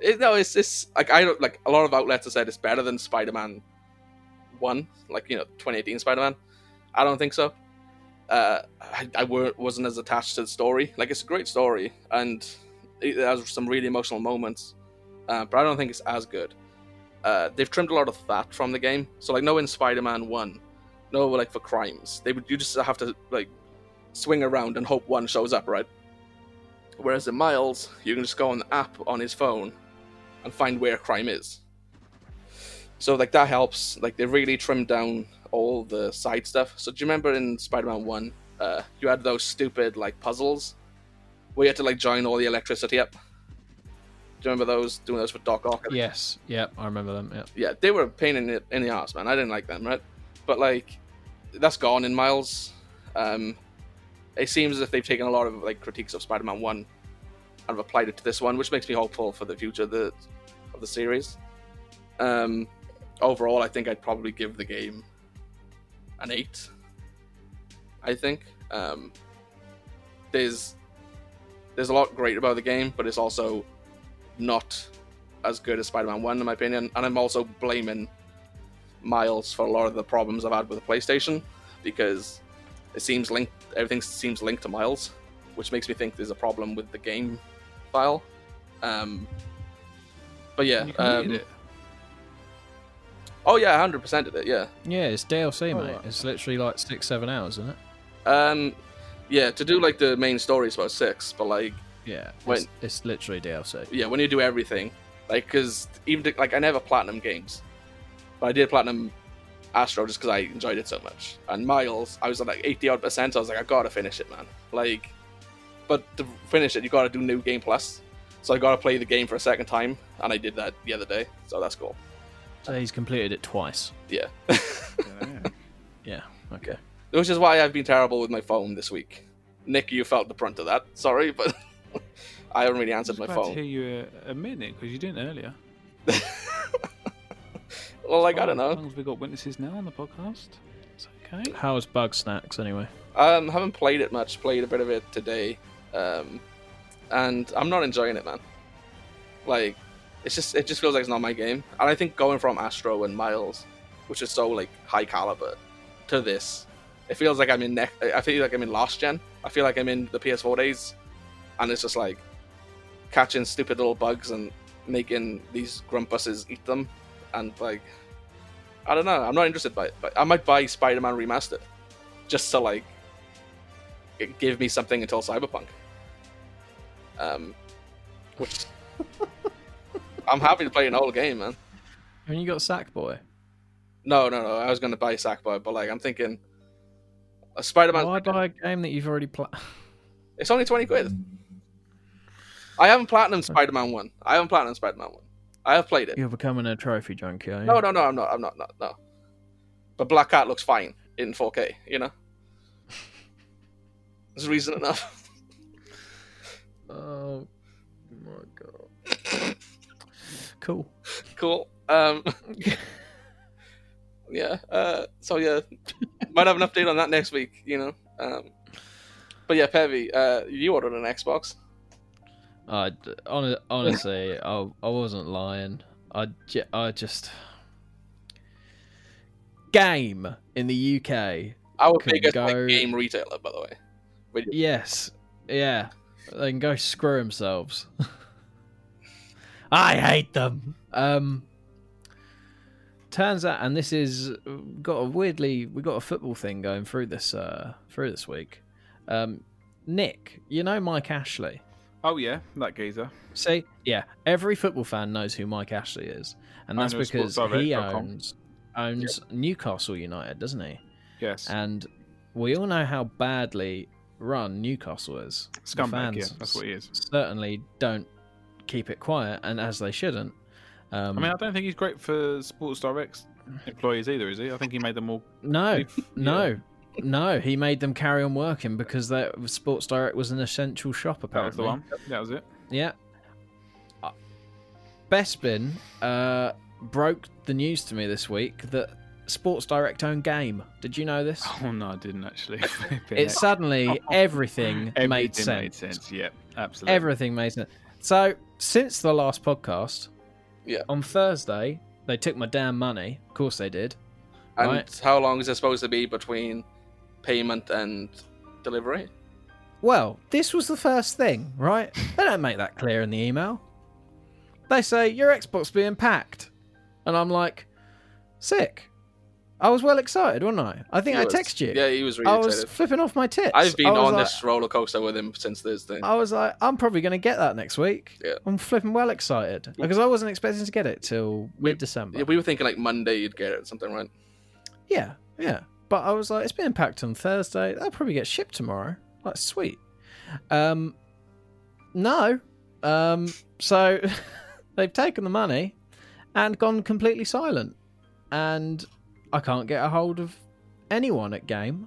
It's like I don't like a lot of outlets have said it's better than Spider-Man 1, like, you know, 2018 Spider-Man. I don't think so. I wasn't as attached to the story. Like it's a great story, and it has some really emotional moments, but I don't think it's as good. They've trimmed a lot of that from the game. So like no in Spider-Man 1, no like for crimes. You just have to like swing around and hope one shows up, right? Whereas in Miles, you can just go on the app on his phone and find where crime is. So like that helps. Like they really trimmed down all the side stuff. So do you remember in Spider-Man 1, you had those stupid like puzzles where you had to like join all the electricity up? Do you remember those? Doing those for Doc Ock? Yes. Yeah, I remember them. Yeah. Yeah, they were a pain in the arse, man. I didn't like them, right? But like that's gone in Miles. It seems as if they've taken a lot of like critiques of Spider-Man 1 and have applied it to this one, which makes me hopeful for the future of the series. Overall, I think I'd probably give the game an 8. I think There's a lot great about the game, but it's also not as good as Spider-Man 1, in my opinion. And I'm also blaming Miles for a lot of the problems I've had with the PlayStation, because it seems linked. Everything seems linked to Miles, which makes me think there's a problem with the game file. But yeah, you completed it. Oh yeah, 100%ed it. Yeah. Yeah, it's DLC, mate. Right. It's literally like 6-7 hours, isn't it? Yeah, to do like the main story is about 6, but like yeah, it's literally DLC. Yeah, when you do everything, like because I never platinum games, but I did platinum Astro just because I enjoyed it so much. And Miles, I was at like 80-odd%. I was like, I gotta finish it, man. Like, but to finish it, you gotta do New Game Plus. So I gotta play the game for a second time, and I did that the other day. So that's cool. So he's completed it twice. Yeah. Yeah. Okay. Which is why I've been terrible with my phone this week. Nick, you felt the brunt of that. Sorry, but I haven't really answered my phone. I was about to hear you admit it because you didn't earlier. Well, like, I don't know. As long as we've got witnesses now on the podcast, it's okay. How's Bug Snacks, anyway? Haven't played it much. Played a bit of it today. And I'm not enjoying it, man. Like, it just feels like it's not my game. And I think going from Astro and Miles, which is so, like, high caliber, to this, it feels like I feel like I'm in last gen. I feel like I'm in the PS4 days. And it's just, like, catching stupid little bugs and making these grumpuses eat them. And, like, I don't know. I'm not interested by it. But I might buy Spider-Man Remastered just to, like, give me something until Cyberpunk. Which I'm happy to play an old game, man. Haven't you got Sackboy? No. I was going to buy Sackboy, but, like, I'm thinking a Spider-Man... Why buy a game that you've already played? It's only 20 quid. I haven't platinumed Spider-Man 1. I have played it. You're becoming a trophy junkie, are you? No, I'm not. But Black Cat looks fine in 4K, you know? There's reason enough. Oh, my God. Cool. Yeah. So, yeah. Might have an update on that next week, you know? But, yeah, Pevy, you ordered an Xbox. Honestly, I wasn't lying. I just... Game in the UK. Our biggest game retailer, by the way. Yes. Yeah. They can go screw themselves. I hate them. Turns out, and this is... We got a football thing going through this week. Nick, you know Mike Ashley? Oh, yeah, that geezer. See? Yeah, every football fan knows who Mike Ashley is. And that's because he owns Newcastle United, doesn't he? Yes. And we all know how badly run Newcastle is. Scumbag, yeah, that's what he is. Certainly don't keep it quiet, and as they shouldn't. I mean, I don't think he's great for Sports Direct's employees either, is he? I think he made them all... No, he made them carry on working because Sports Direct was an essential shop, apparently. That was the one. That was it. Yeah. Bespin broke the news to me this week that Sports Direct owned Game. Did you know this? Oh, no, I didn't, actually. It suddenly, everything made sense. Yeah, absolutely. Everything made sense. So, since the last podcast, on Thursday, they took my damn money. Of course they did. And how long is it supposed to be between... payment and delivery? Well, this was the first thing, right? They don't make that clear in the email. They say, your Xbox being packed. And I'm like, sick. I was well excited, wasn't I? I think I texted you. Yeah, he was really excited. I was flipping off my tits. I've been on this roller coaster with him since Thursday. I was like, I'm probably going to get that next week. Yeah. I'm flipping well excited. Because I wasn't expecting to get it till mid-December. Yeah, we were thinking like Monday you'd get it, something, right? Yeah. But I was like, it's been packed on Thursday. That'll probably get shipped tomorrow. That's sweet. No. So they've taken the money and gone completely silent. And I can't get a hold of anyone at Game.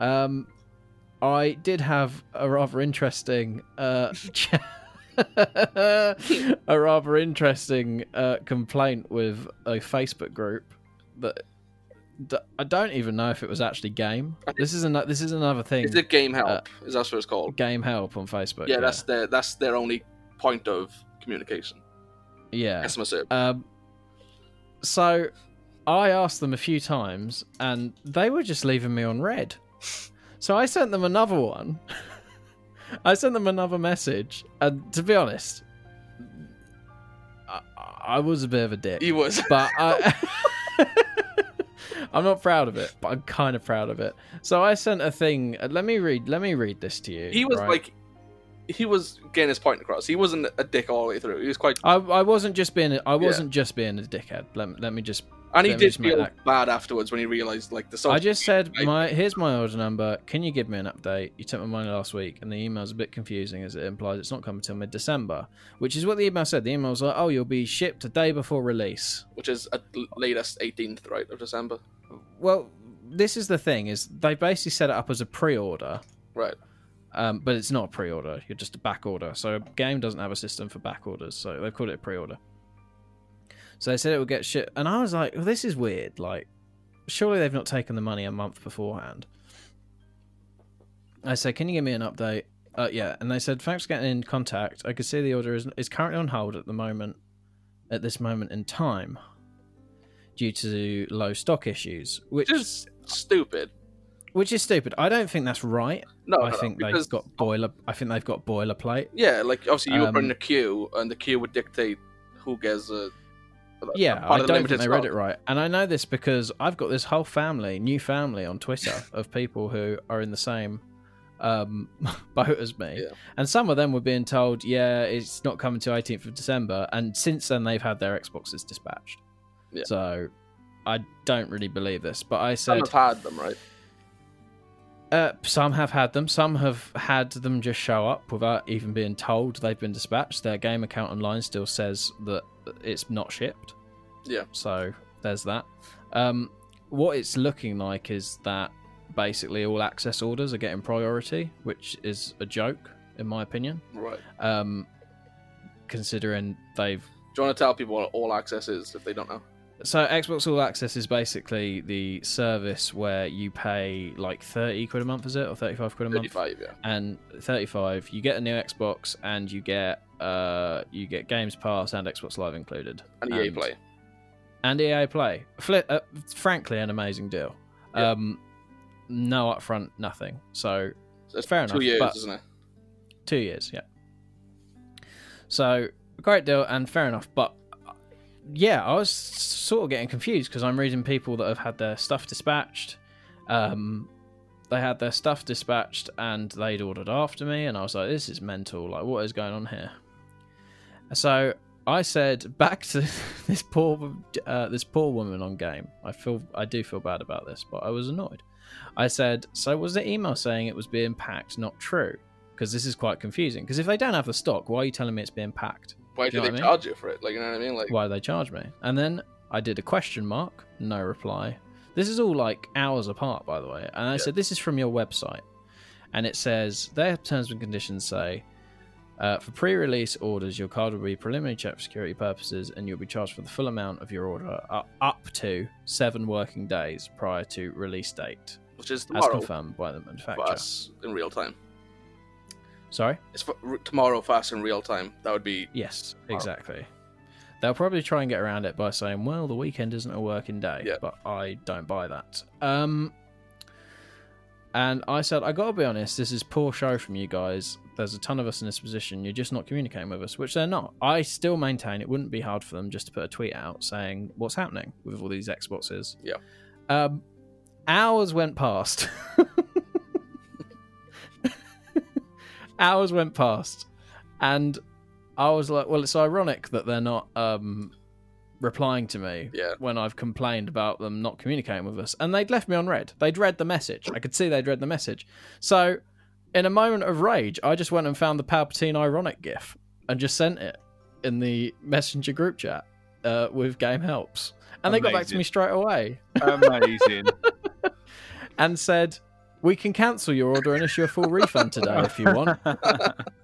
I did have a rather interesting... complaint with a Facebook group that... I don't even know if it was actually game. This is another thing. Is it Game Help? Is that what it's called? Game Help on Facebook. Yeah, yeah. that's their only point of communication. Yeah. Customer service. So I asked them a few times, and they were just leaving me on red. So I sent them another one. I sent them another message, and to be honest, I was a bit of a dick. He was, but I'm not proud of it, but I'm kind of proud of it. So I sent a thing. Let me read this to you. He was right? Like, he was getting his point across. He wasn't a dick all the way through. He was quite. I wasn't just being a dickhead. Let me just. And he did feel bad afterwards when he realised, like, the song. I just said, here's my order number. Can you give me an update? You took my money last week, and the email's a bit confusing as it implies it's not coming until mid-December, which is what the email said. The email was like, oh, you'll be shipped a day before release. Which is at latest 18th, right, of December. Well, this is the thing, is they basically set it up as a pre-order. Right. But it's not a pre-order. You're just a back order. So a game doesn't have a system for back orders, so they've called it a pre-order. So they said it would get shipped, and I was like, well, this is weird. Like, surely they've not taken the money a month beforehand. I said, can you give me an update? Yeah, and they said, thanks for getting in contact. I can see the order is currently on hold at this moment in time due to low stock issues. Which is stupid. I don't think that's right. I think they've got boilerplate. Yeah, like, obviously you were in the queue, and the queue would dictate who gets a... Yeah, I don't think they read it right. And I know this because I've got this whole new family on Twitter of people who are in the same boat as me. Yeah. And some of them were being told, yeah, it's not coming till 18th of December. And since then, they've had their Xboxes dispatched. Yeah. So I don't really believe this. But I said... Some have had them, right? Some have had them. Some have had them just show up without even being told they've been dispatched. Their game account online still says that it's not shipped. Yeah. So there's that. What it's looking like is that basically all access orders are getting priority, which is a joke, in my opinion. Right. Considering they've... Do you want to tell people what all access is if they don't know? So Xbox All Access is basically the service where you pay like 30 quid a month, is it? Or 35 quid a month? 35, yeah. And 35, you get a new Xbox and you get Games Pass and Xbox Live included. And EA Play. And EA Play. Frankly, an amazing deal. Yeah. No upfront, nothing. So it's fair enough. 2 years, isn't it? 2 years, yeah. So, great deal and fair enough, but yeah, I was sort of getting confused because I'm reading people that have had their stuff dispatched. They had their stuff dispatched and they'd ordered after me, and I was like, this is mental. Like, what is going on here? So I said back to this poor woman on game. I do feel bad about this, but I was annoyed. I said, so was the email saying it was being packed not true? Because this is quite confusing. Because if they don't have the stock, why are you telling me it's being packed? Why do they charge you for it? Like, you know what I mean? Like, why do they charge me? And then I did a question mark, no reply. This is all like hours apart, by the way. And I said, this is from your website. And it says, their terms and conditions say, for pre-release orders, your card will be preliminary checked for security purposes and you'll be charged for the full amount of your order up to 7 working days prior to release date. Which is tomorrow. As confirmed by the manufacturer. For us in real time. Sorry? It's tomorrow fast in real time. That would be... Yes, exactly. They'll probably try and get around it by saying, well, the weekend isn't a working day, but I don't buy that. And I said, I gotta be honest, this is poor show from you guys. There's a ton of us in this position. You're just not communicating with us, which they're not. I still maintain it wouldn't be hard for them just to put a tweet out saying, what's happening with all these Xboxes? Yeah. Hours went past. Hours went past, and I was like, well, it's ironic that they're not replying to me when I've complained about them not communicating with us. And they'd left me on red. They'd read the message. I could see they'd read the message. So in a moment of rage, I just went and found the Palpatine ironic gif and just sent it in the Messenger group chat with Game Helps. And Amazing. They got back to me straight away. Amazing. And said... We can cancel your order and issue a full refund today if you want.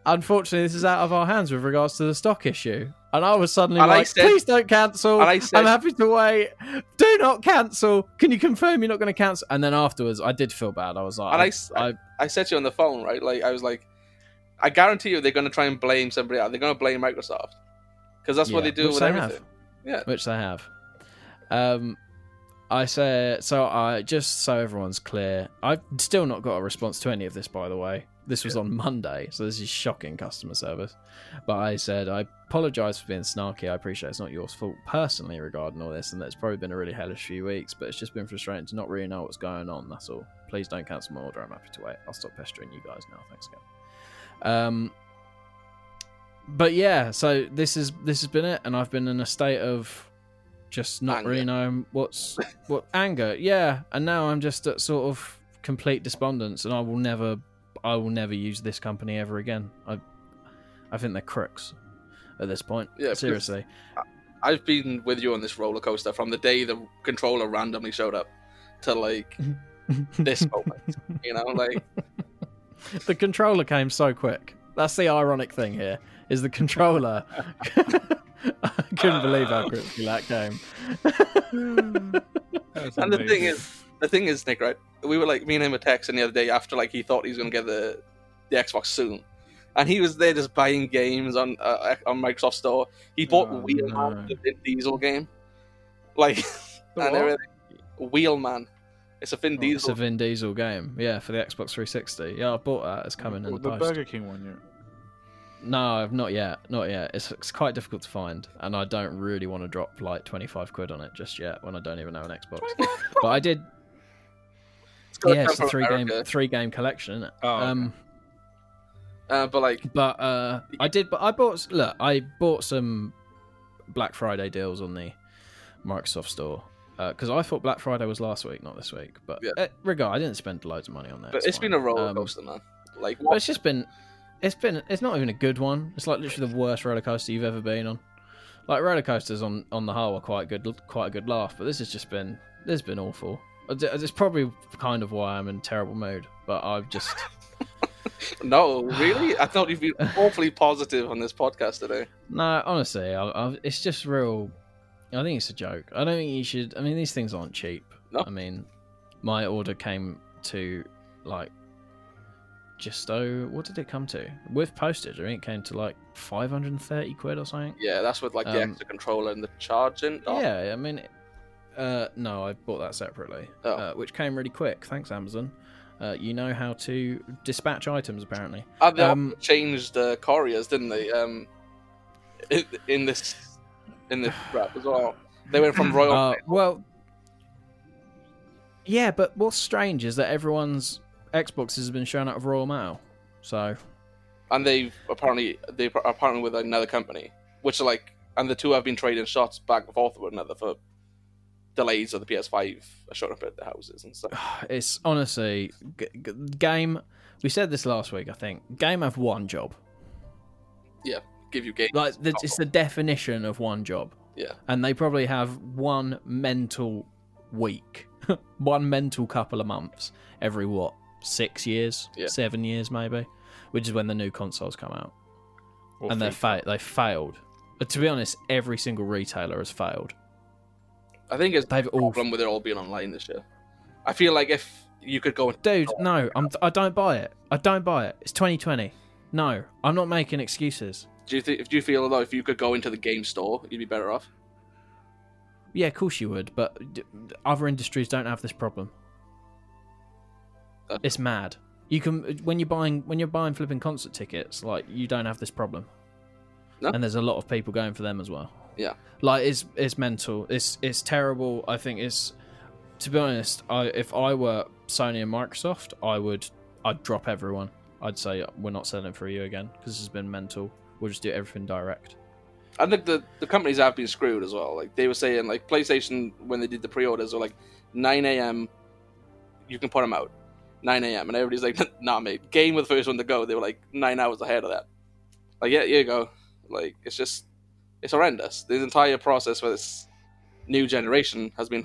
Unfortunately, this is out of our hands with regards to the stock issue. And I was suddenly please don't cancel. I'm happy to wait. Do not cancel. Can you confirm you're not going to cancel? And then afterwards, I did feel bad. I was like... I said to you on the phone, right? Like, I was like, I guarantee you they're going to try and blame somebody else. They're going to blame Microsoft. Because that's what they do with everything. Yeah. Which they have. I say, just so everyone's clear, I've still not got a response to any of this, by the way. This was on Monday, so this is shocking customer service. But I said, I apologise for being snarky. I appreciate it's not your fault personally regarding all this, and that it's probably been a really hellish few weeks, but it's just been frustrating to not really know what's going on, that's all. Please don't cancel my order. I'm happy to wait. I'll stop pestering you guys now. Thanks again. But yeah, so this has been it, and I've been in a state of... just not anger. Really knowing what anger, yeah, and now I'm just at sort of complete despondence, and I will never use this company ever again. I think they're crooks at this point. Yeah, seriously. I've been with you on this roller coaster from the day the controller randomly showed up to like this moment. You know, like the controller came so quick. That's the ironic thing here is the controller. I couldn't believe how quickly that came. And the thing is, Nick, right? We were like, me and him were texting the other day after like he thought he was going to get the Xbox soon, and he was there just buying games on Microsoft Store. He bought Wheelman, the Vin Diesel game, like and everything. Wheelman, it's a Vin Diesel. It's a Vin Diesel game, yeah, for the Xbox 360. Yeah, I bought that. It's coming in the post. Burger King one, yeah. No, not yet. It's quite difficult to find, and I don't really want to drop like 25 quid on it just yet when I don't even have an Xbox. But I did. It's a three game collection, isn't it? Oh, okay. I bought some Black Friday deals on the Microsoft Store because I thought Black Friday was last week, not this week. But I didn't spend loads of money on that. But it's been a roller coaster, man. Like, what? But it's just been. It's not even a good one. It's like literally the worst roller coaster you've ever been on. Like roller coasters on the whole are quite a good laugh, but this has been awful. It's probably kind of why I'm in a terrible mood. But I've just no, really. I thought you'd be awfully positive on this podcast today. No, honestly, it's just real. I think it's a joke. I don't think you should. I mean, these things aren't cheap. No. I mean, my order came to like. What did it come to? With postage, I think it came to like 530 quid or something. Yeah, that's with like the extra controller and the charging. Oh. Yeah, I mean, no, I bought that separately, which came really quick. Thanks, Amazon. You know how to dispatch items, apparently. They changed the couriers, didn't they? In this wrap as well. They went from Royal... yeah, but what's strange is that everyone's... Xbox has been shown out of Royal Mail, so and they're apparently with another company, which are like, and the two have been trading shots back and forth with another for delays of the PS5 showing up at the houses and stuff. It's honestly game. We said this last week, I think. Game have one job. Yeah, give you game. Like it's the definition of one job. Yeah, and they probably have one mental week, one mental couple of months every 7 years maybe, which is when the new consoles come out, and they failed. But to be honest, every single retailer has failed. I think it's they've all problem with it all being online this year. I feel like if you could go, dude, no, I don't buy it. I don't buy it. It's 2020. No, I'm not making excuses. Do you feel though if you could go into the game store, you'd be better off? Yeah, of course you would, but other industries don't have this problem. It's mad. You can when you're buying flipping concert tickets, like you don't have this problem. No? And there's a lot of people going for them as well. Yeah, like it's mental. It's terrible. I think it's, to be honest, if I were Sony and Microsoft, I'd drop everyone. I'd say we're not selling it for you again because this has been mental. We'll just do everything direct. I think the companies have been screwed as well. Like they were saying, like PlayStation when they did the pre-orders were like 9 a.m. you can put them out. 9 a.m. and everybody's like, nah, mate. Game were the first one to go. They were like 9 hours ahead of that. Like, yeah, here you go. Like, it's just, it's horrendous. This entire process for this new generation has been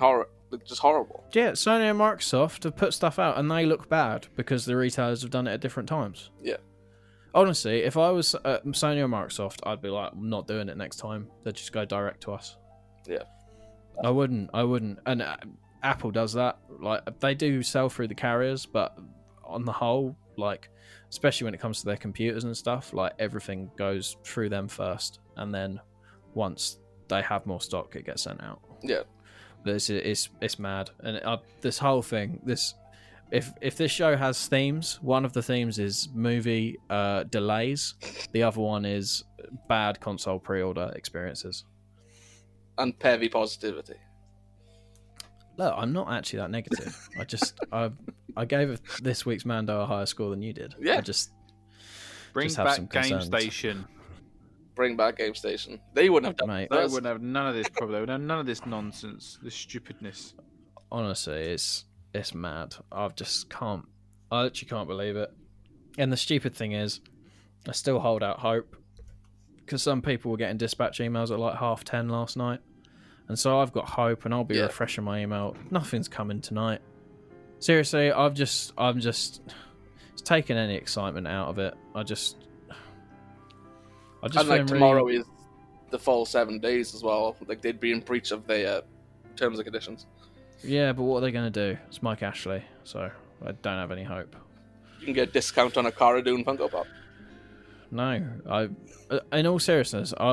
just horrible. Yeah, Sony and Microsoft have put stuff out and they look bad because the retailers have done it at different times. Yeah, Honestly, if I was Sony or Microsoft, I'd be like, I'm not doing it next time. They'd just go direct to us. Yeah. I wouldn't. And Apple does that. Like, they do sell through the carriers, but on the whole, like, especially when it comes to their computers and stuff, like, everything goes through them first. And then once they have more stock, it gets sent out. Yeah. It's mad. And this whole thing, if this show has themes, one of the themes is movie delays. The other one is bad console pre-order experiences. And heavy positivity. Look, I'm not actually that negative. I just I gave this week's Mando a higher score than you did. Yeah. I just Bring back Game Station. They wouldn't have done that. They wouldn't have none of this problem. They would have none of this nonsense. This stupidness. Honestly, it's mad. I literally can't believe it. And the stupid thing is, I still hold out hope, because some people were getting dispatch emails at like 10:30 last night. And so I've got hope, and I'll be refreshing my email. Nothing's coming tonight. Seriously, I'm just it's taken any excitement out of it. I just and like tomorrow is the full 7 days as well. Like, they'd be in breach of their terms and conditions. Yeah, but what are they going to do? It's Mike Ashley, so I don't have any hope. You can get a discount on a Cara Dune Funko Pop. No, in all seriousness, I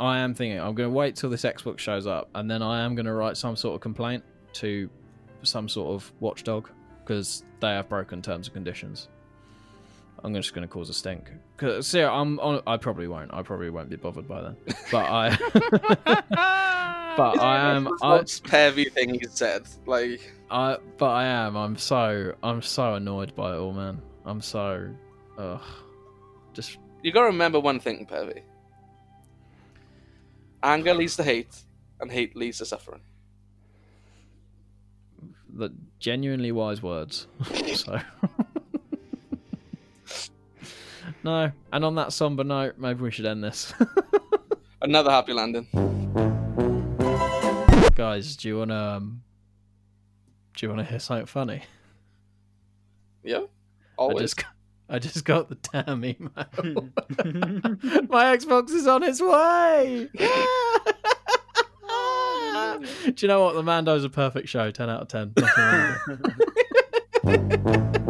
am thinking I'm going to wait till this Xbox shows up, and then I am going to write some sort of complaint to some sort of watchdog, because they have broken terms and conditions. I'm just going to cause a stink. See, I probably won't be bothered by then. But That's the heavy thing you said. Like, I am. I'm so annoyed by it all, man. I'm so. Ugh. Just you gotta remember one thing, Pervy. Anger leads to hate, and hate leads to suffering. The genuinely wise words. So. No, and on that somber note, maybe we should end this. Another happy landing. Guys, do you wanna hear something funny? Yeah, always. I just got the damn email. My Xbox is on its way. Do you know what? The Mando's a perfect show. 10 out of 10.